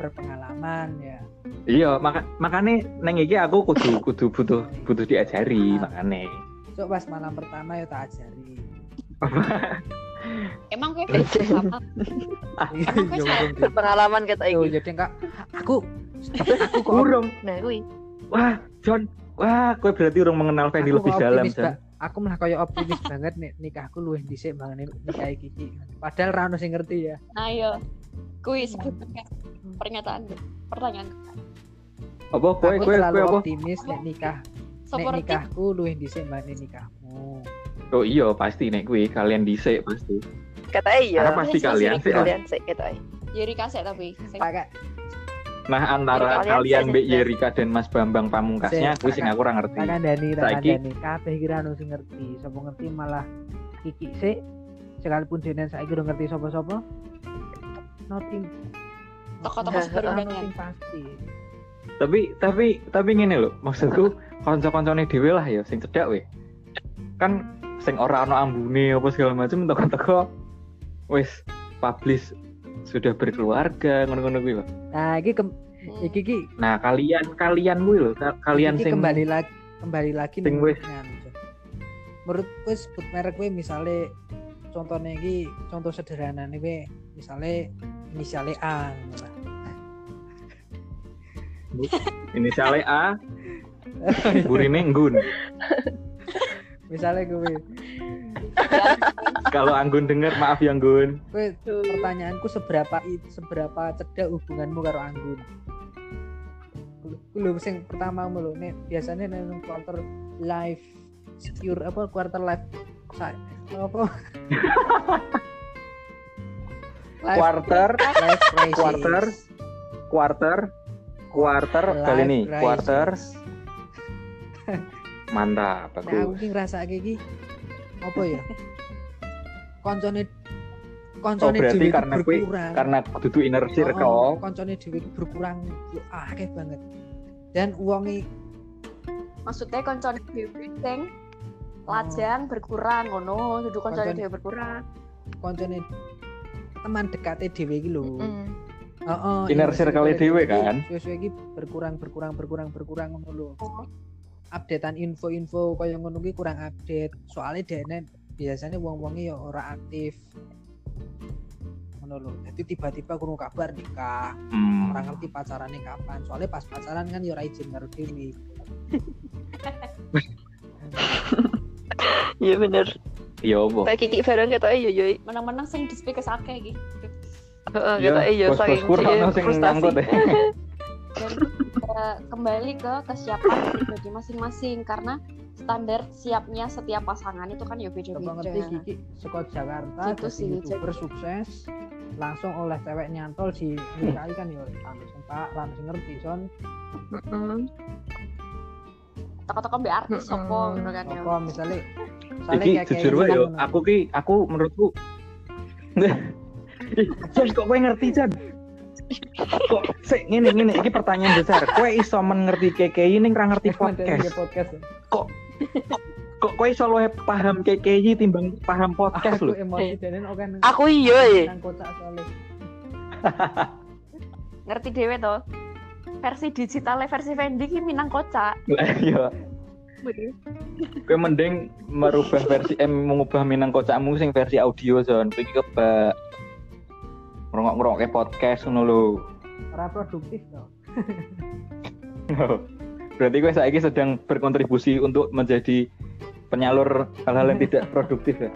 berpengalaman ya. Iya, makane nang iki aku kudu butuh diajari makane. Sok pas malam pertama ya tak ajari. Emang kowe pengalaman kata iki. Yo jadi enggak aku kok urung. Nah kuwi. Wah, Jon, wah kowe berarti urung mengenal Fendi lebih dalam, Jon. Aku malah kaya optimis banget nih nikahku luwih dhisik banget nikah iki. Padahal ra ono sing ngerti ya. Ayo. Kuwi sebetulnya pertanyaan. Apa kowe optimis nek nikah? Nek nikahku luwih dhisik banget nikahmu. Oh iya pasti nek kuwi kalian dhisik pasti. Katae iya. Karena pasti kalian sik ketae. Yerika sik tapi. Nah antara kalian Mbak Yerika dan Mas Bambang Pamungkasnya kuwi sing aku ora ngerti. Saiki kabeh iki ora ono sing ngerti, sapa ngerti malah Kiki sik sekalipun dene saiki ora ngerti sapa-sapa. Nothing. Toko-toko sebenarnya pasti. Tapi ngene lho, maksudku kanca-kancane dhewe lah ya sing cedhak weh. Kan sing ora ana ambune apa segala macam toko-toko wis publish sudah berkeluarga ngono-ngono kuwi lho. Nah iki nah kalian kuwi lho, kalian sing kembali lagi sing wis menurut wis sebut merek kuwi misale contone iki contoh sederhanane kuwi misale inisiale A ngono lah. Inisiale A burine Nggun. Misalnya gue kalau Anggun denger maaf ya Anggun. Pertanyaanku seberapa cedak hubunganmu karo Anggun? Lu sing pertama mulu nek biasanya nang quarter life secure apa quarter life saya apa quarter life crisis. quarter kali ini quarters. Mantap, bagus. Nah, mungkin ngerasa kayak gini. Apa ya? Koncone berarti karena gue karena dudu inner circle. Koncone dhewe berkurang akeh banget. Dan uangnya maksudnya koncone dhewe sing lajang berkurang ngono, dudu koncone dhewe berkurang. Koncone teman dekate dhewe iki lho. Heeh. Inner circle dhewe kan. Suwe-suwe iki berkurang ngono lho. Updatean info-info kaya ngono kuwi kurang update. Soale dene biasanya wong-wonge ya ora aktif. Ngono lho. Dadi tiba-tiba kurang kabar nikah. Ora ngerti pacarane kapan. Soale pas pacaran kan ya ora izin karo dhewe. Iya bener. Ya opo. Pak Kiki bareng ketoke yo menang-menang sing dispikes akeh iki. Heeh, ketoke yo saking frustasi. Kembali ke kesiapan bagi masing-masing karena standar siapnya setiap pasangan itu kan ya beda-beda. Ngerti Kiki saka Jakarta gitu sih, YouTuber sukses langsung oleh cewek nyantol di nikahi kan ya langsung ngerti son. Toko-toko mbek artis sapa ngono kan ya. Toko misale kayak jujur wae yo aku menurutku. Jan kok kowe ngerti Jan? Kok sik ngene iki pertanyaan besar. Kowe iso mengerti KKI ning ra ngerti podcast. Kok kowe iso luwih paham KKI timbang paham podcast lho. Aku iya. Ngerti dhewe to. Versi digitalnya versi Fendi ki minang kocak. Lah iya. Kowe mending merubah versi mengubah minang kocakmu sing versi audio son. Kowe iki kebak ngrungok-ngrungokke podcast ngono lho. Ora produktif to. Berarti kowe saiki sedang berkontribusi untuk menjadi penyalur hal-hal yang tidak produktif ya.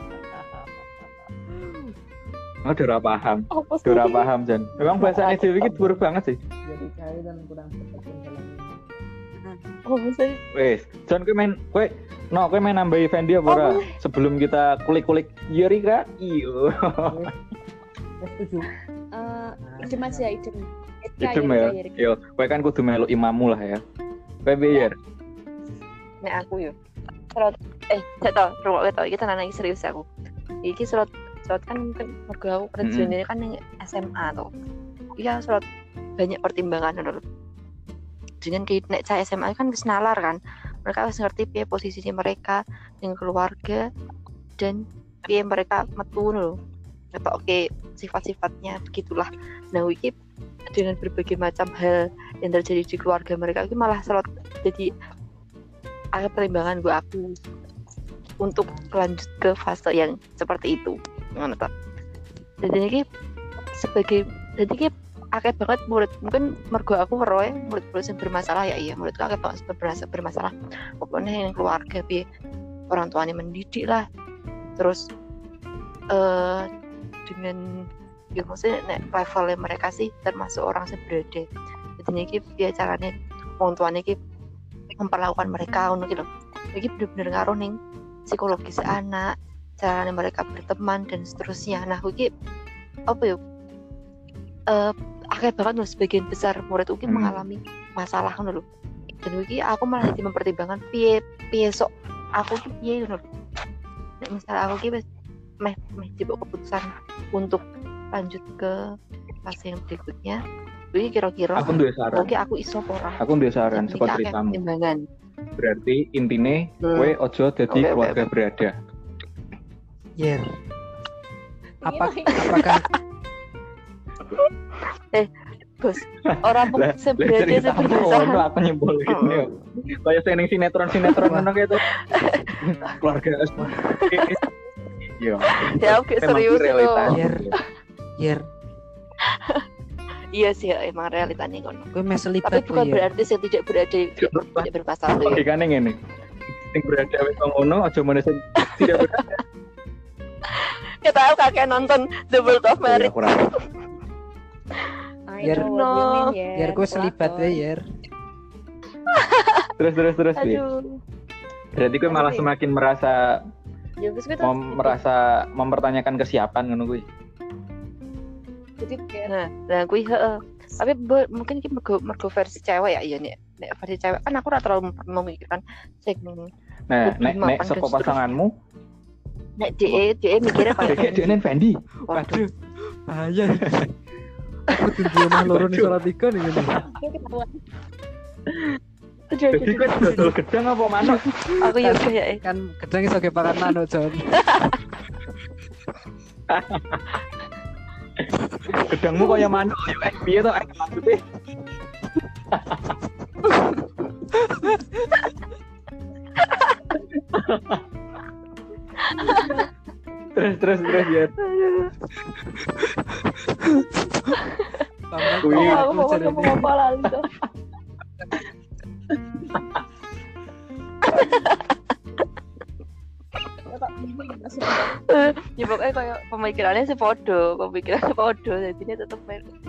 Oh, ora paham. Ora paham, Jan. Memang bahasane dhewe iki dhuwur banget sih. Jadi cari dan kurang perhatian dalam ini. Oh, bisa. Wes, Jan kowe main nambahi Fendi apa ora? Sebelum kita kulik-kulik Yerika. Iyo. Setuju. Idem aja idem ya. Yo, kowe kan kudu melu imammu lah ya. Kowe piye? Nek aku yo. Serot cetok rungok ketok iki tenan iki serius aku. Iki serot kan mergo aku kerjane kan ning SMA to. Iya serot banyak pertimbangan lho. Dengan nek cah SMA kan wis nalar kan. Mereka wis ngerti piye posisi mereka ning keluarga dan piye mereka metu lho. Atau oke sifat-sifatnya begitulah. Nah iki dengan berbagai macam hal yang terjadi di keluarga mereka itu malah selalu jadi ada pertimbangan buat aku untuk lanjut ke fase yang seperti itu. Nonton. Jadi ini sebagai jadi akeh banget murid mungkin mergo aku meroe murid-murid yang bermasalah ya iya muridku akeh banget bermasalah. Pokoknya yang keluarga piye orang tuanya mendidik lah. Terus dengan ya maksudnya levelnya mereka sih termasuk orang sing berada jadinya ini ya caranya orang tuanya ini memperlakukan mereka gitu. Ini benar-benar ngaruh nih psikologis anak caranya mereka berteman dan seterusnya. Nah ini apa ya akhir banget loh sebagian besar murid mungkin mengalami masalah dulu dan ini aku malah jadi mempertimbangkan piye sok aku itu piye dulu misalnya aku ini meh dibawa keputusan untuk lanjut ke fase yang berikutnya. Jadi kira-kira aku duwe saran. Oke, aku iso ora. Aku duwe saran saka ceritamu. Berarti intine kowe aja dadi keluarga berada. Yer. Apakah bos, orang berada bermasalah. Aku nyebol gitu ya. Kayak sing ning sinetron ngono kayak itu. Keluarga asma. Yo. Ya oke serius lho. Yer. Iya sih emang realitane ngono. Kowe mesti libat tapi bukan berarti sing tidak berada tidak bermasalah lho. Logikane ngene. Sing berada wis ngono aja meneh sing tidak berada. Kita aku kakek nonton The World of Merit. Yer kowe selibat wae Yer. Terus. Aduh. Berarti kowe malah semakin merasa ya, merasa mempertanyakan kesiapan ngono kuwi. Jadi nah, kuwi Tapi mungkin mergo versi cewek ya, iya nek versi cewek kan aku ora terlalu memikirkan segmen. Nah, nek saka pasanganmu nek DE mikirnya paling DE Fendi. Waduh. Bahaya. Aku tujuh mah loro ning salah tiga nih ngene. Jadi kan dodol gedang apa manuk? Aku yo kaya kan gedang iso ge pakan manuk, Jon. Gedangmu kaya manuk yo kayak piye to kayak maksude. Terus ya. Tambah kuwi apa lali to. Ya pokoknya kayak pemikirannya sepodo jadinya tetep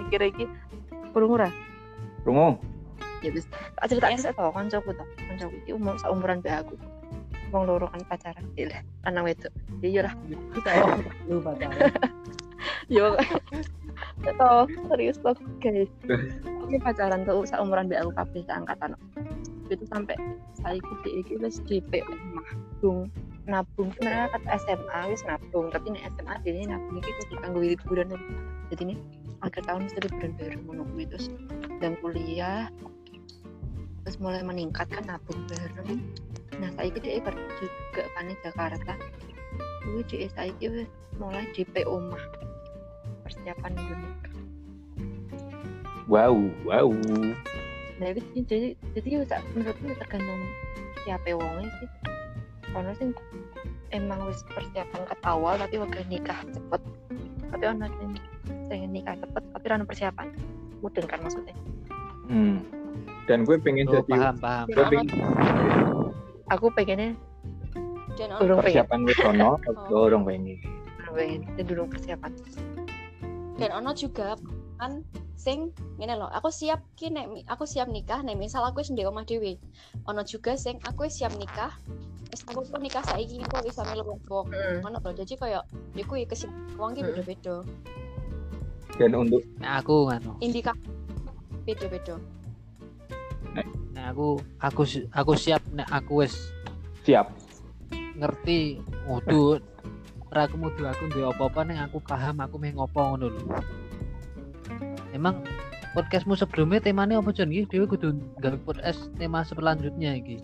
mikir lagi kurung ya bis ceritanya saya tau koncoku itu umuran be aku wong loro kan pacaran ya anak wedok ya iyalah lu pacaran yo tau serius loh guys ini pacaran tuh umuran be aku kabeh angkatan itu sampai saya gede wis di PU Mahdung nabung sebenarnya kata SMA wis nabung tapi nek SMA dene nabung iki kudu kanggo wirid-wiridan jadi ini akhir tahun mesti liburan bareng ngono kuwi terus dan kuliah terus mulai meningkat kan nabung bareng nah saya gede pergi juga kan Jakarta kuwi di SIQ wis mulai di PU Mah persiapan menikah wow nah itu jadi menurutku tergantung siapa wongnya sih karena sih emang wis persiapan ketawal tapi wegah nikah cepet tapi ana sing pengen nikah cepet tapi ora persiapan mudeng kan maksudnya dan gue pengen jadi paham aku pengennya durung persiapan wis ono durung pengen durung persiapan dan ono juga kan sing ngene lho aku siap nikah nek misal aku wis ndek omah dhewe ono juga sing aku siap nikah wis aku pun nikah saiki aku wis sampe luwung ono lho jadi koyo iku kesiapan wong iki beda-beda dan untuk aku ngono indikator beda-beda nah aku siap nek aku wis siap ngerti kudu ora kudu aku ndek apa-apa ning aku paham aku meh ngopo ngono lho. Emang podcastmu sebelumnya temanya apa Jon? Dewe kudu nggawe podcast tema selanjutnya iki.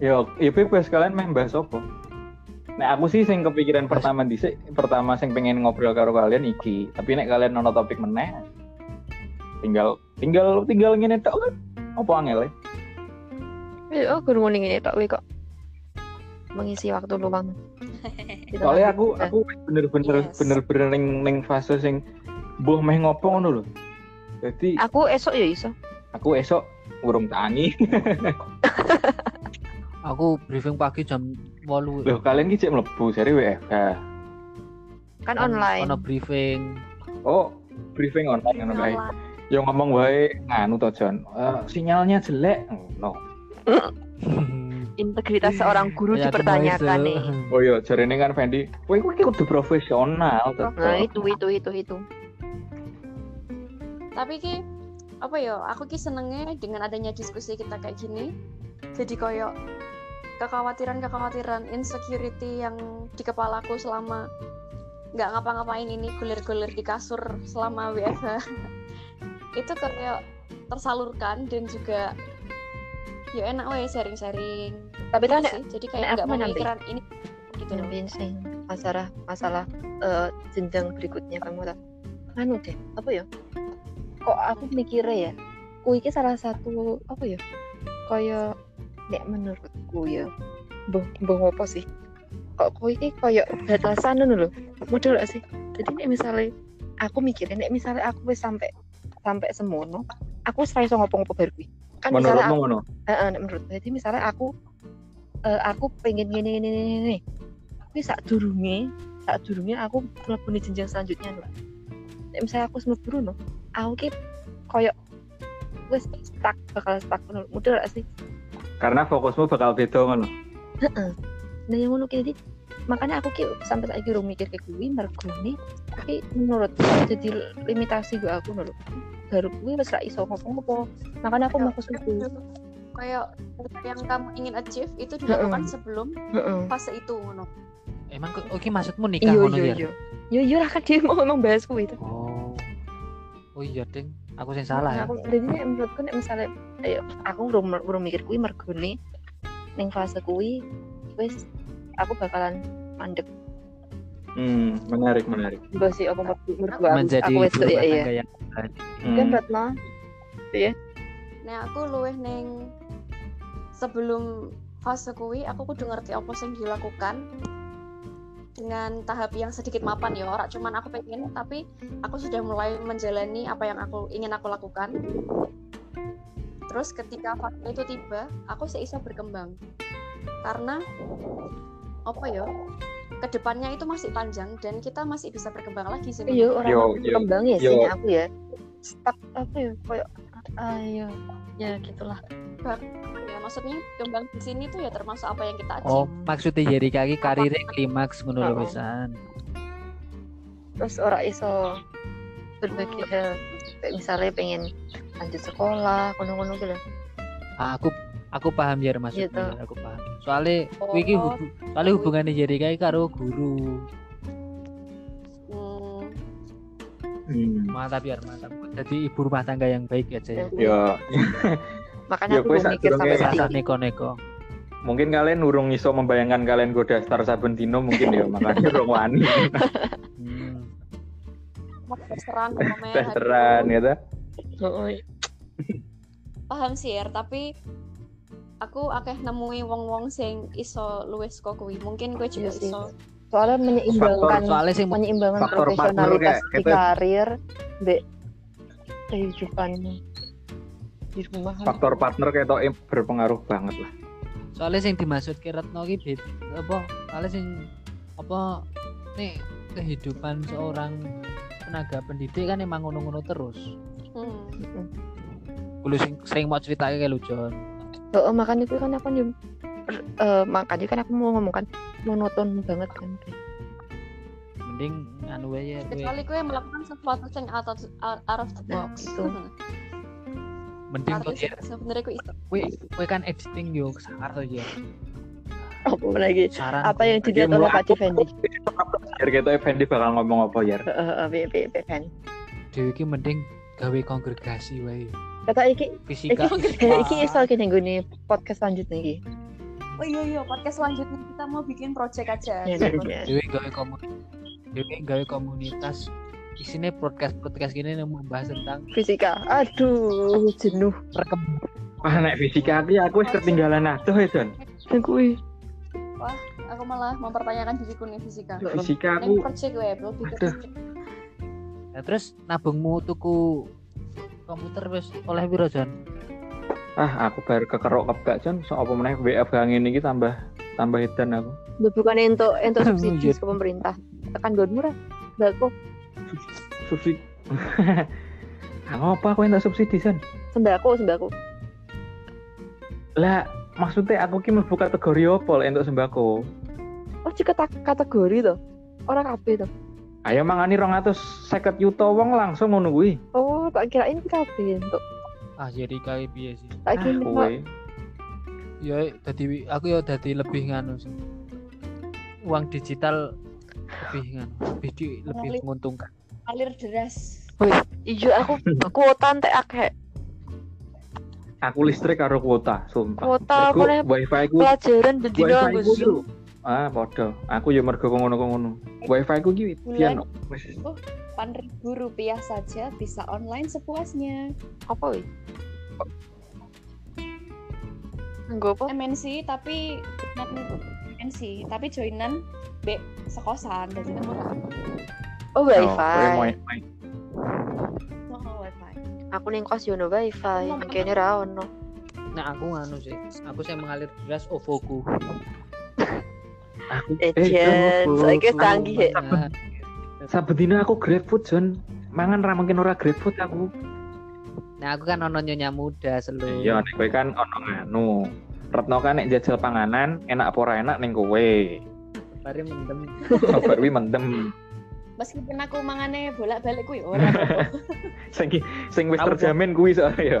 Yo, EP wes kalian meh bahas apa? Nek aku sih sing kepikiran pertama sing pengen ngobrol karo kalian iki. Tapi nek kalian ono topik meneh tinggal ngene tok kan. Apa angel e? Yo, kudu ngene tok wae kok. Mengisi waktu luang. Soalnya aku bener-bener ning fase sing boh meh ngopong dulu. Jadi aku esok ya iso. Aku esok urung tangi. Aku briefing pagi jam 8. Loh kalian ki cek mlebu seri WFH. Kan online. Ono briefing. Oh, briefing online ngono kae. Yo ngomong wae nganu to Jon. Sinyalnya jelek ngono. Integritas seorang guru dipertanyakan nih. Oh iya, jarene kan Fendi. Kowe iki kudu profesional to. Nah, itu. Tapi ki apa ya aku ki senengnya dengan adanya diskusi kita kayak gini jadi koyok kekhawatiran insecurity yang di kepalaku selama nggak ngapa-ngapain ini gulir-gulir di kasur selama WFH itu koyok tersalurkan dan juga ya enak weh sharing-sharing tapi kan jadi kayak nggak memikiran ini gitu loh masalah jenjang berikutnya kamu tak anu deh apa ya kok aku mikirnya ya ku iki salah satu apa ya kaya nek menurutku ya mbok apa sih kok ku iki kaya batasan ngono lho model gak sih jadi nek misale aku mikirnya nek misale aku wis sampai semono aku wis ra iso ngopo-ngopo bar kuwi kan misale ngono heeh nek menurut jadi misale aku pengen ngene kuwi sadurunge aku mlebu jenjang selanjutnya lho nek misale aku semut bruno aku ki koyok wis bakal stuck mudhun gak sih karena fokusmu bakal beda ngono heeh nah yang ngono ki makanya aku sampai lagi rum mikir kayak gue merguni tapi menurut jadi limitasi gue aku menurut garuk gue wis ra iso ngopo-ngopo makanya aku mau kusudu kayak yang kamu ingin achieve itu dilakukan sebelum fase itu ngono. Emang oke maksudmu nikah ngono ya? Yo lah kan dia mau membahas kuwi itu. Oh iya ding, aku sing salah ya. Aku jadinya menurutku nek misale aku belum mikir kuwi mergone ning fase kuwi wis aku bakalan mandek. Menarik. Mbak sih aku menjadi aku itu ya. Kan Retno. Iya. Nah, aku luweh ning sebelum fase kuwi aku kudu ngerti apa sing dilakukan dengan tahap yang sedikit mapan ya, ora cuman aku pengen tapi aku sudah mulai menjalani apa yang aku ingin aku lakukan. Terus ketika fase itu tiba, aku seiso berkembang. Karena apa ya? Kedepannya itu masih panjang dan kita masih bisa berkembang lagi sih. Iya, orang berkembang ya sih aku ya. Stuck apa ya? Kayak ayo ya gitulah. Ya maksudnya berkembang di sini tuh ya termasuk apa yang kita achieve. Oh, maksudnya jadi kaki karir klimaks ngono pisan. Terus orang iso berbagai hal. Misalnya pengen lanjut sekolah, kono-kono gitu. Aku paham ya maksudnya, aku paham. Soalnya iki hubungane Yerika karo guru. Mantap. Jadi ibu rumah tangga yang baik aja ya. Yo. Makanya aku mikir sampai saat neko-neko. Mungkin kalian urung iso membayangkan kalian go daftar saben dino mungkin ya, makanya urung wani. Teran gitu. Heeh. Paham sih ya, tapi aku akeh nemui wong-wong sing iso luwes kok kuwi. Mungkin kowe juga iso. Soalnya menyeimbangkan profesionalitas di karir mbek kehidupanmu di rumah. Faktor partner ketok berpengaruh banget lah. Soalnya sing dimaksud ki Retno ki apa? Soalnya sing apa nih kehidupan seorang tenaga pendidik kan emang ngono-ngono terus. Kulo sering mau ceritake lho Jon. Heeh, makane kuwi kan aku makane kan aku mau ngomong kan monoton banget kan. Mending anu wae ya. Kecuali kowe melakukan sesuatu yang out of the box itu. Mending kok ya. Sebenarnya kowe kan editing yo sangar to ya. Apa lagi? Apa yang dilihat oleh Pak Fendi? Biar kita Fendi bakal ngomong apa ya? Heeh, Fendi. Dewe iki mending gawe kongregasi wae. Kata iki iso iki nang gone podcast selanjutnya iki. Oh iya podcast selanjutnya kita mau bikin project aja. Dewe gawe komunitas. Isine podcast gini yang membahas tentang fisika. Aduh, jenuh perkembangan. Wah, nek fisika iki aku wis ketinggalan aduh ya, Don. Kuwi. Wah, aku malah mempertanyakan diriku nih fisika. Fisika aku. Nek project gue belum bikin. Nah, terus nabungmu tuku komputer wis oleh piro Jon? Aku bar kekerok kebak Jon, sok apa meneh WF ngene iki tambah edan aku. Bukane entuk subsidi ke pemerintah. Tekan gon murah. Mbakku. Subsidi. Apa aku entuk subsidi Jon? Sembako. Lah, maksudnya aku ki mlebu kategori opo entuk sembako? Oh, iki kategori to. Ora kabeh to. Ayo mangani 250 juta wong langsung ngono kuwi. Oh, tak kirain kabeh entuk. Jadi kae piye sih? Tak kira kowe. Ya dadi aku ya dadi lebih nganu sih. Uang digital lebih menguntungkan. Alir deras. Woi, ijo aku kuota entek akeh. Aku listrik karo kuota, sumpah. Kuota oleh wifi ku. Pelajaran bendino Gus. Padha. Aku ya mergo ngono-ngono. Wifi ku ki pian wis. Oh, 4.000 rupiah saja bisa online sepuasnya. Apa wih? Nggo apa? MNC tapi joinan B sekosan dadi murah. Oh, wifi. Oh, wifi. Aku ning kos yo ono wifi, kene ra ono. Nah, aku nganu sih. Aku sing mengalir deras OVO-ku. Aku saiki canggih. Sabedina aku GrabFood Jon. Mangan ra mungkin ora GrabFood aku. Nah, aku kan ono nyonya muda selu. Ya nek kowe kan ono Retno kan nek jajal panganan enak apa ora enak ning kowe. Barwi mendem. Barwi mendem. Meskipun aku mangane bolak-balik kuwi ora apa-apa. Sing wis terjamin kuwi soalnya ya.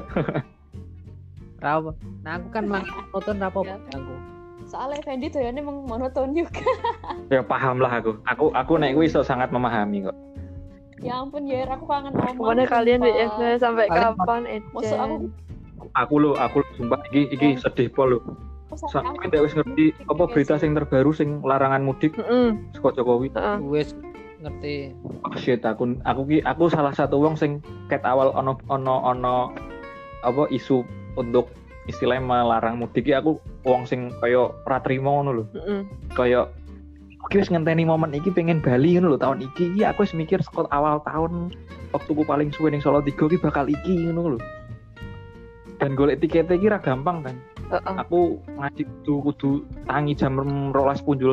Ra apa. Nah aku kan monoton ra apa aku. Soalnya Fendi doyane mung monoton juga. Ya paham lah aku. Aku nek kuwi iso sangat memahami kok. Ya ampun Yer, aku kangen omong. Pokoknya kalian DSN sampai kapan? Maksud aku sumpah iki sedih po lho. Sampai ndak wis ngerti apa berita sing terbaru sing larangan mudik saka Jokowi. Wis ngerti. Shit, aku salah satu wong sing ket awal ono apa isu untuk istilahnya melarang mudik iki aku wong sing kaya ora trimo ngono lho. Heeh. Kaya aku wis ngenteni momen iki pengen Bali ngono lho tahun iki. Aku wis mikir saka awal tahun waktuku paling suwe ning Solo 3 iki bakal iki ngono lho. Dan golek tiketnya iki ra gampang kan. Aku ngaji kudu tangi jam 12:00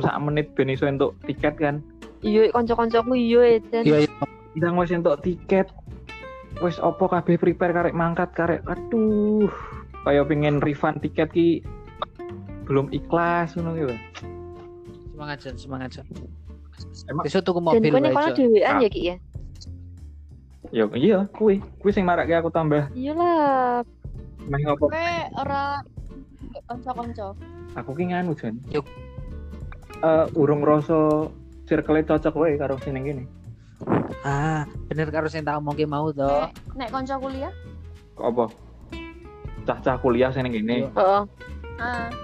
sak menit ben iso entuk tiket kan. Iya kanca-kancaku iya edan. Iya ndang wis entuk tiket. Wis opo kabeh prepare karek mangkat karek aduh. Kayak pengen refund tiket ki belum ikhlas ngono ki. Semangat. Besok tuku mobil wae. Dan kono dhewean ya Ki ya. Ya iya kuwi sing marake aku tambah. Iyalah. Meh opo? Kayak ora kanca-kanca. Aku ki nganu Jon. Yo. Urung rasa circle cocok wae karo sing ngene. Ah, bener karo sing tak omongke mau to. Nek kanca kuliah? Apa? Cah-cah kuliah sing ngene. Heeh.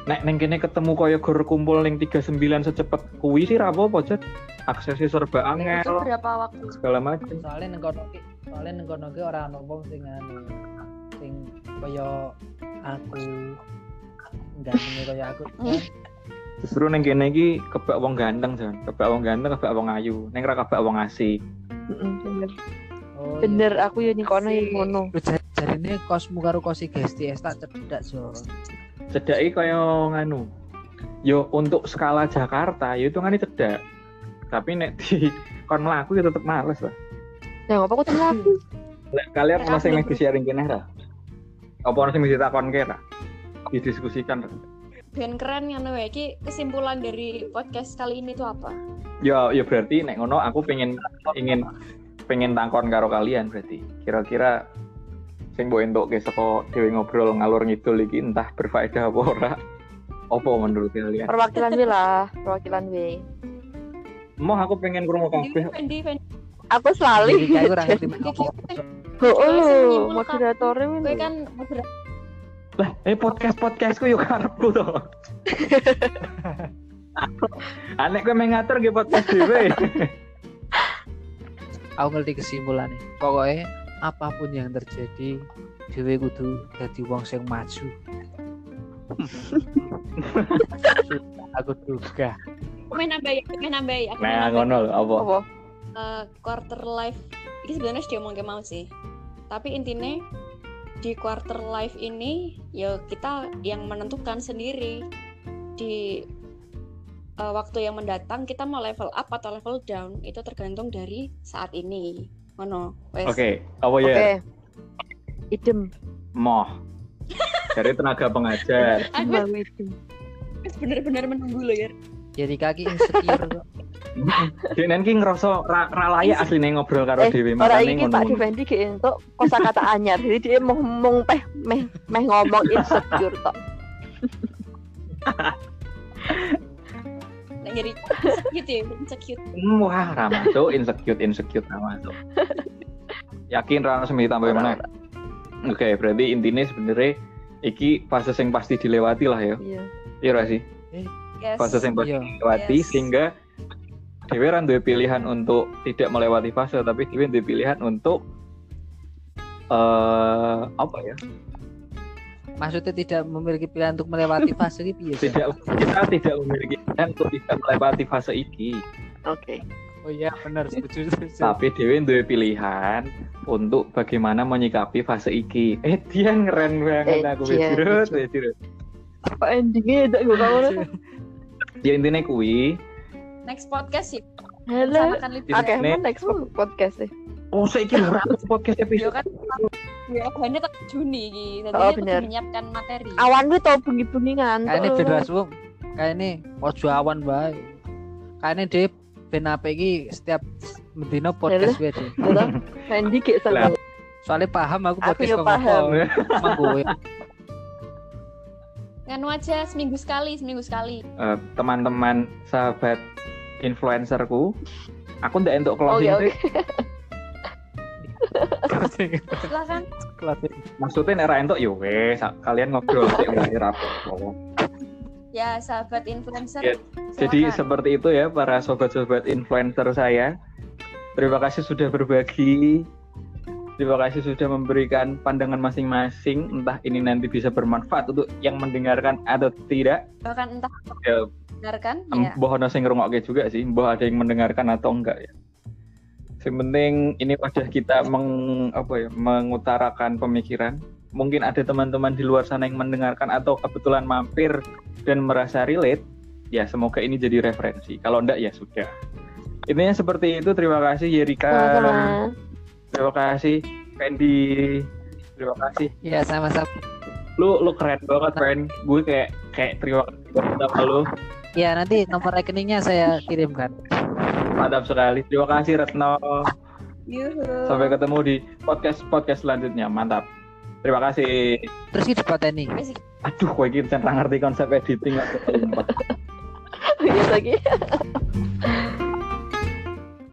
Nek ning kene ketemu kaya gur kumpul ning 39 secepet kuwi sih ra apa-apa, Cet. Aksesnya serba angel. Berapa waktu? Segala macam. Soale ning kono ki ora ono wong sing anu. Sing kaya aku enggak ngene kaya aku. Justru ning kene iki kebak wong ganteng, Jon. Kebak wong ayu. Ning ra kebak wong asik. Bener. Oh, bener iya. Aku yo ning kono iki ngono. Jarine kosmu karo kosi gesties tak cedak, Jon. Cedaki kaya nganu. Yo untuk skala Jakarta yo hitungane cedak. Tapi nek di kon mlaku yo tetep males lah. Lah opo aku tetep mlaku? Lek kalian ono sing mesti sharing kene ra? Apa ono sing mesti takonke ra? Didiskusikan ra? Ben keren ngono wae iki kesimpulan dari podcast kali ini tuh apa? Ya berarti nek ngono aku pengen tangkon karo kalian berarti. Kira-kira sing mbok entukke saka dhewe ngobrol ngalur ngidul iki entah berfaedah apa ora. Apa menurut kalian? Perwakilan wae. Moh aku pengen krungu kabeh. Aku selalu iki ora ngerti mek. Heeh, moderatore men. Kowe kan moderator. Lah, podcast-podcastku yo karepku to. Anek kowe mengatur nggih podcast dhewe. Aku ngerti kesimpulane. Pokoke apapun yang terjadi dhewe kudu dadi wong sing maju. Aku duga. Main nambahi aku. Nah, ngono lho apa? Quarter life iki sebenarnya dia omongke mau sih. Tapi intine di quarter life ini ya kita yang menentukan sendiri di waktu yang mendatang kita mau level up atau level down itu tergantung dari saat ini. Ngono. Wes. Oke. Idem. Moh. Dari tenaga pengajar. Aku bener-bener menunggu lo ya. Jadi kaki insecure kok. Dene iki ngerasa ra layak asline ngobrol karo dhewe makane ngono. Ora iki Pak Fendi ge entuk kosakata anyar. Jadi dia mung meh ngomong insecure tok. Nek jadi insecure. Wah, ra masuk insecure ra masuk. Yakin ra semih tambah meneh. Oke, berarti intine sebenarnya iki fase sing pasti dilewati lah ya. Iya. Iya ra sih? Yes. Fase sing pasti dilewati sehingga dhewe ra duwe pilihan untuk tidak melewati fase, tapi dhewe duwe pilihan untuk apa ya? Maksudnya tidak memiliki pilihan untuk melewati fase iki piye? Kita tidak memiliki pilihan untuk tidak melewati fase iki. Oke. Okay. Oh iya, benar setuju. Tapi dhewe duwe pilihan untuk bagaimana menyikapi fase iki. Dian keren banget aku wis dirut. Apa endinge tak gua ngono. Ya intine kuwi next podcast sih. Halo. Oke, next podcast sih. Oh, saiki ora podcast episode. Yo kan. Ya, jane tak Juni iki. Dadi menyiapkan materi. Awan kuwi to bengi-bengi ngantuk. Kayane deras wong. Kayane ojo awan bae. Makanya dia benape iki setiap mendino podcast wae. Lha Fendi gak salah. Soalnya paham aku podcast kok ngono. Mak kowe. Nganu aja seminggu sekali. Teman-teman sahabat influencerku, aku ndak entuk closing. Oh, okay. Silakan. Maksudnya nek ra entuk yo wis kalian ngobrol sik wae ra apa-apa. Ya, sahabat influencer. Ya, jadi seperti itu ya para sobat-sobat influencer saya. Terima kasih sudah berbagi. Terima kasih sudah memberikan pandangan masing-masing. Entah ini nanti bisa bermanfaat untuk yang mendengarkan atau tidak. Bahkan entah ya, mendengarkan. Mbah ana sing ngrungokke juga sih. Mbah ada yang mendengarkan atau enggak ya. Yang penting ini wadah kita mengutarakan pemikiran. Mungkin ada teman-teman di luar sana yang mendengarkan atau kebetulan mampir dan merasa relate, ya semoga ini jadi referensi. Kalau enggak ya sudah. Intinya seperti itu. Terima kasih Yerika. Terima kasih Fendi. Terima kasih. Ya sama-sama. Lu keren banget Fen. Gue kayak terima kasih banget sama lu. Ya nanti nomor rekeningnya saya kirimkan. Mantap sekali. Terima kasih Retno. Yuhu. Sampai ketemu di podcast selanjutnya. Mantap. Terima kasih. Terus kita pateni. Aduh, kowe iki ngerti konsep editing kok. Iya lagi.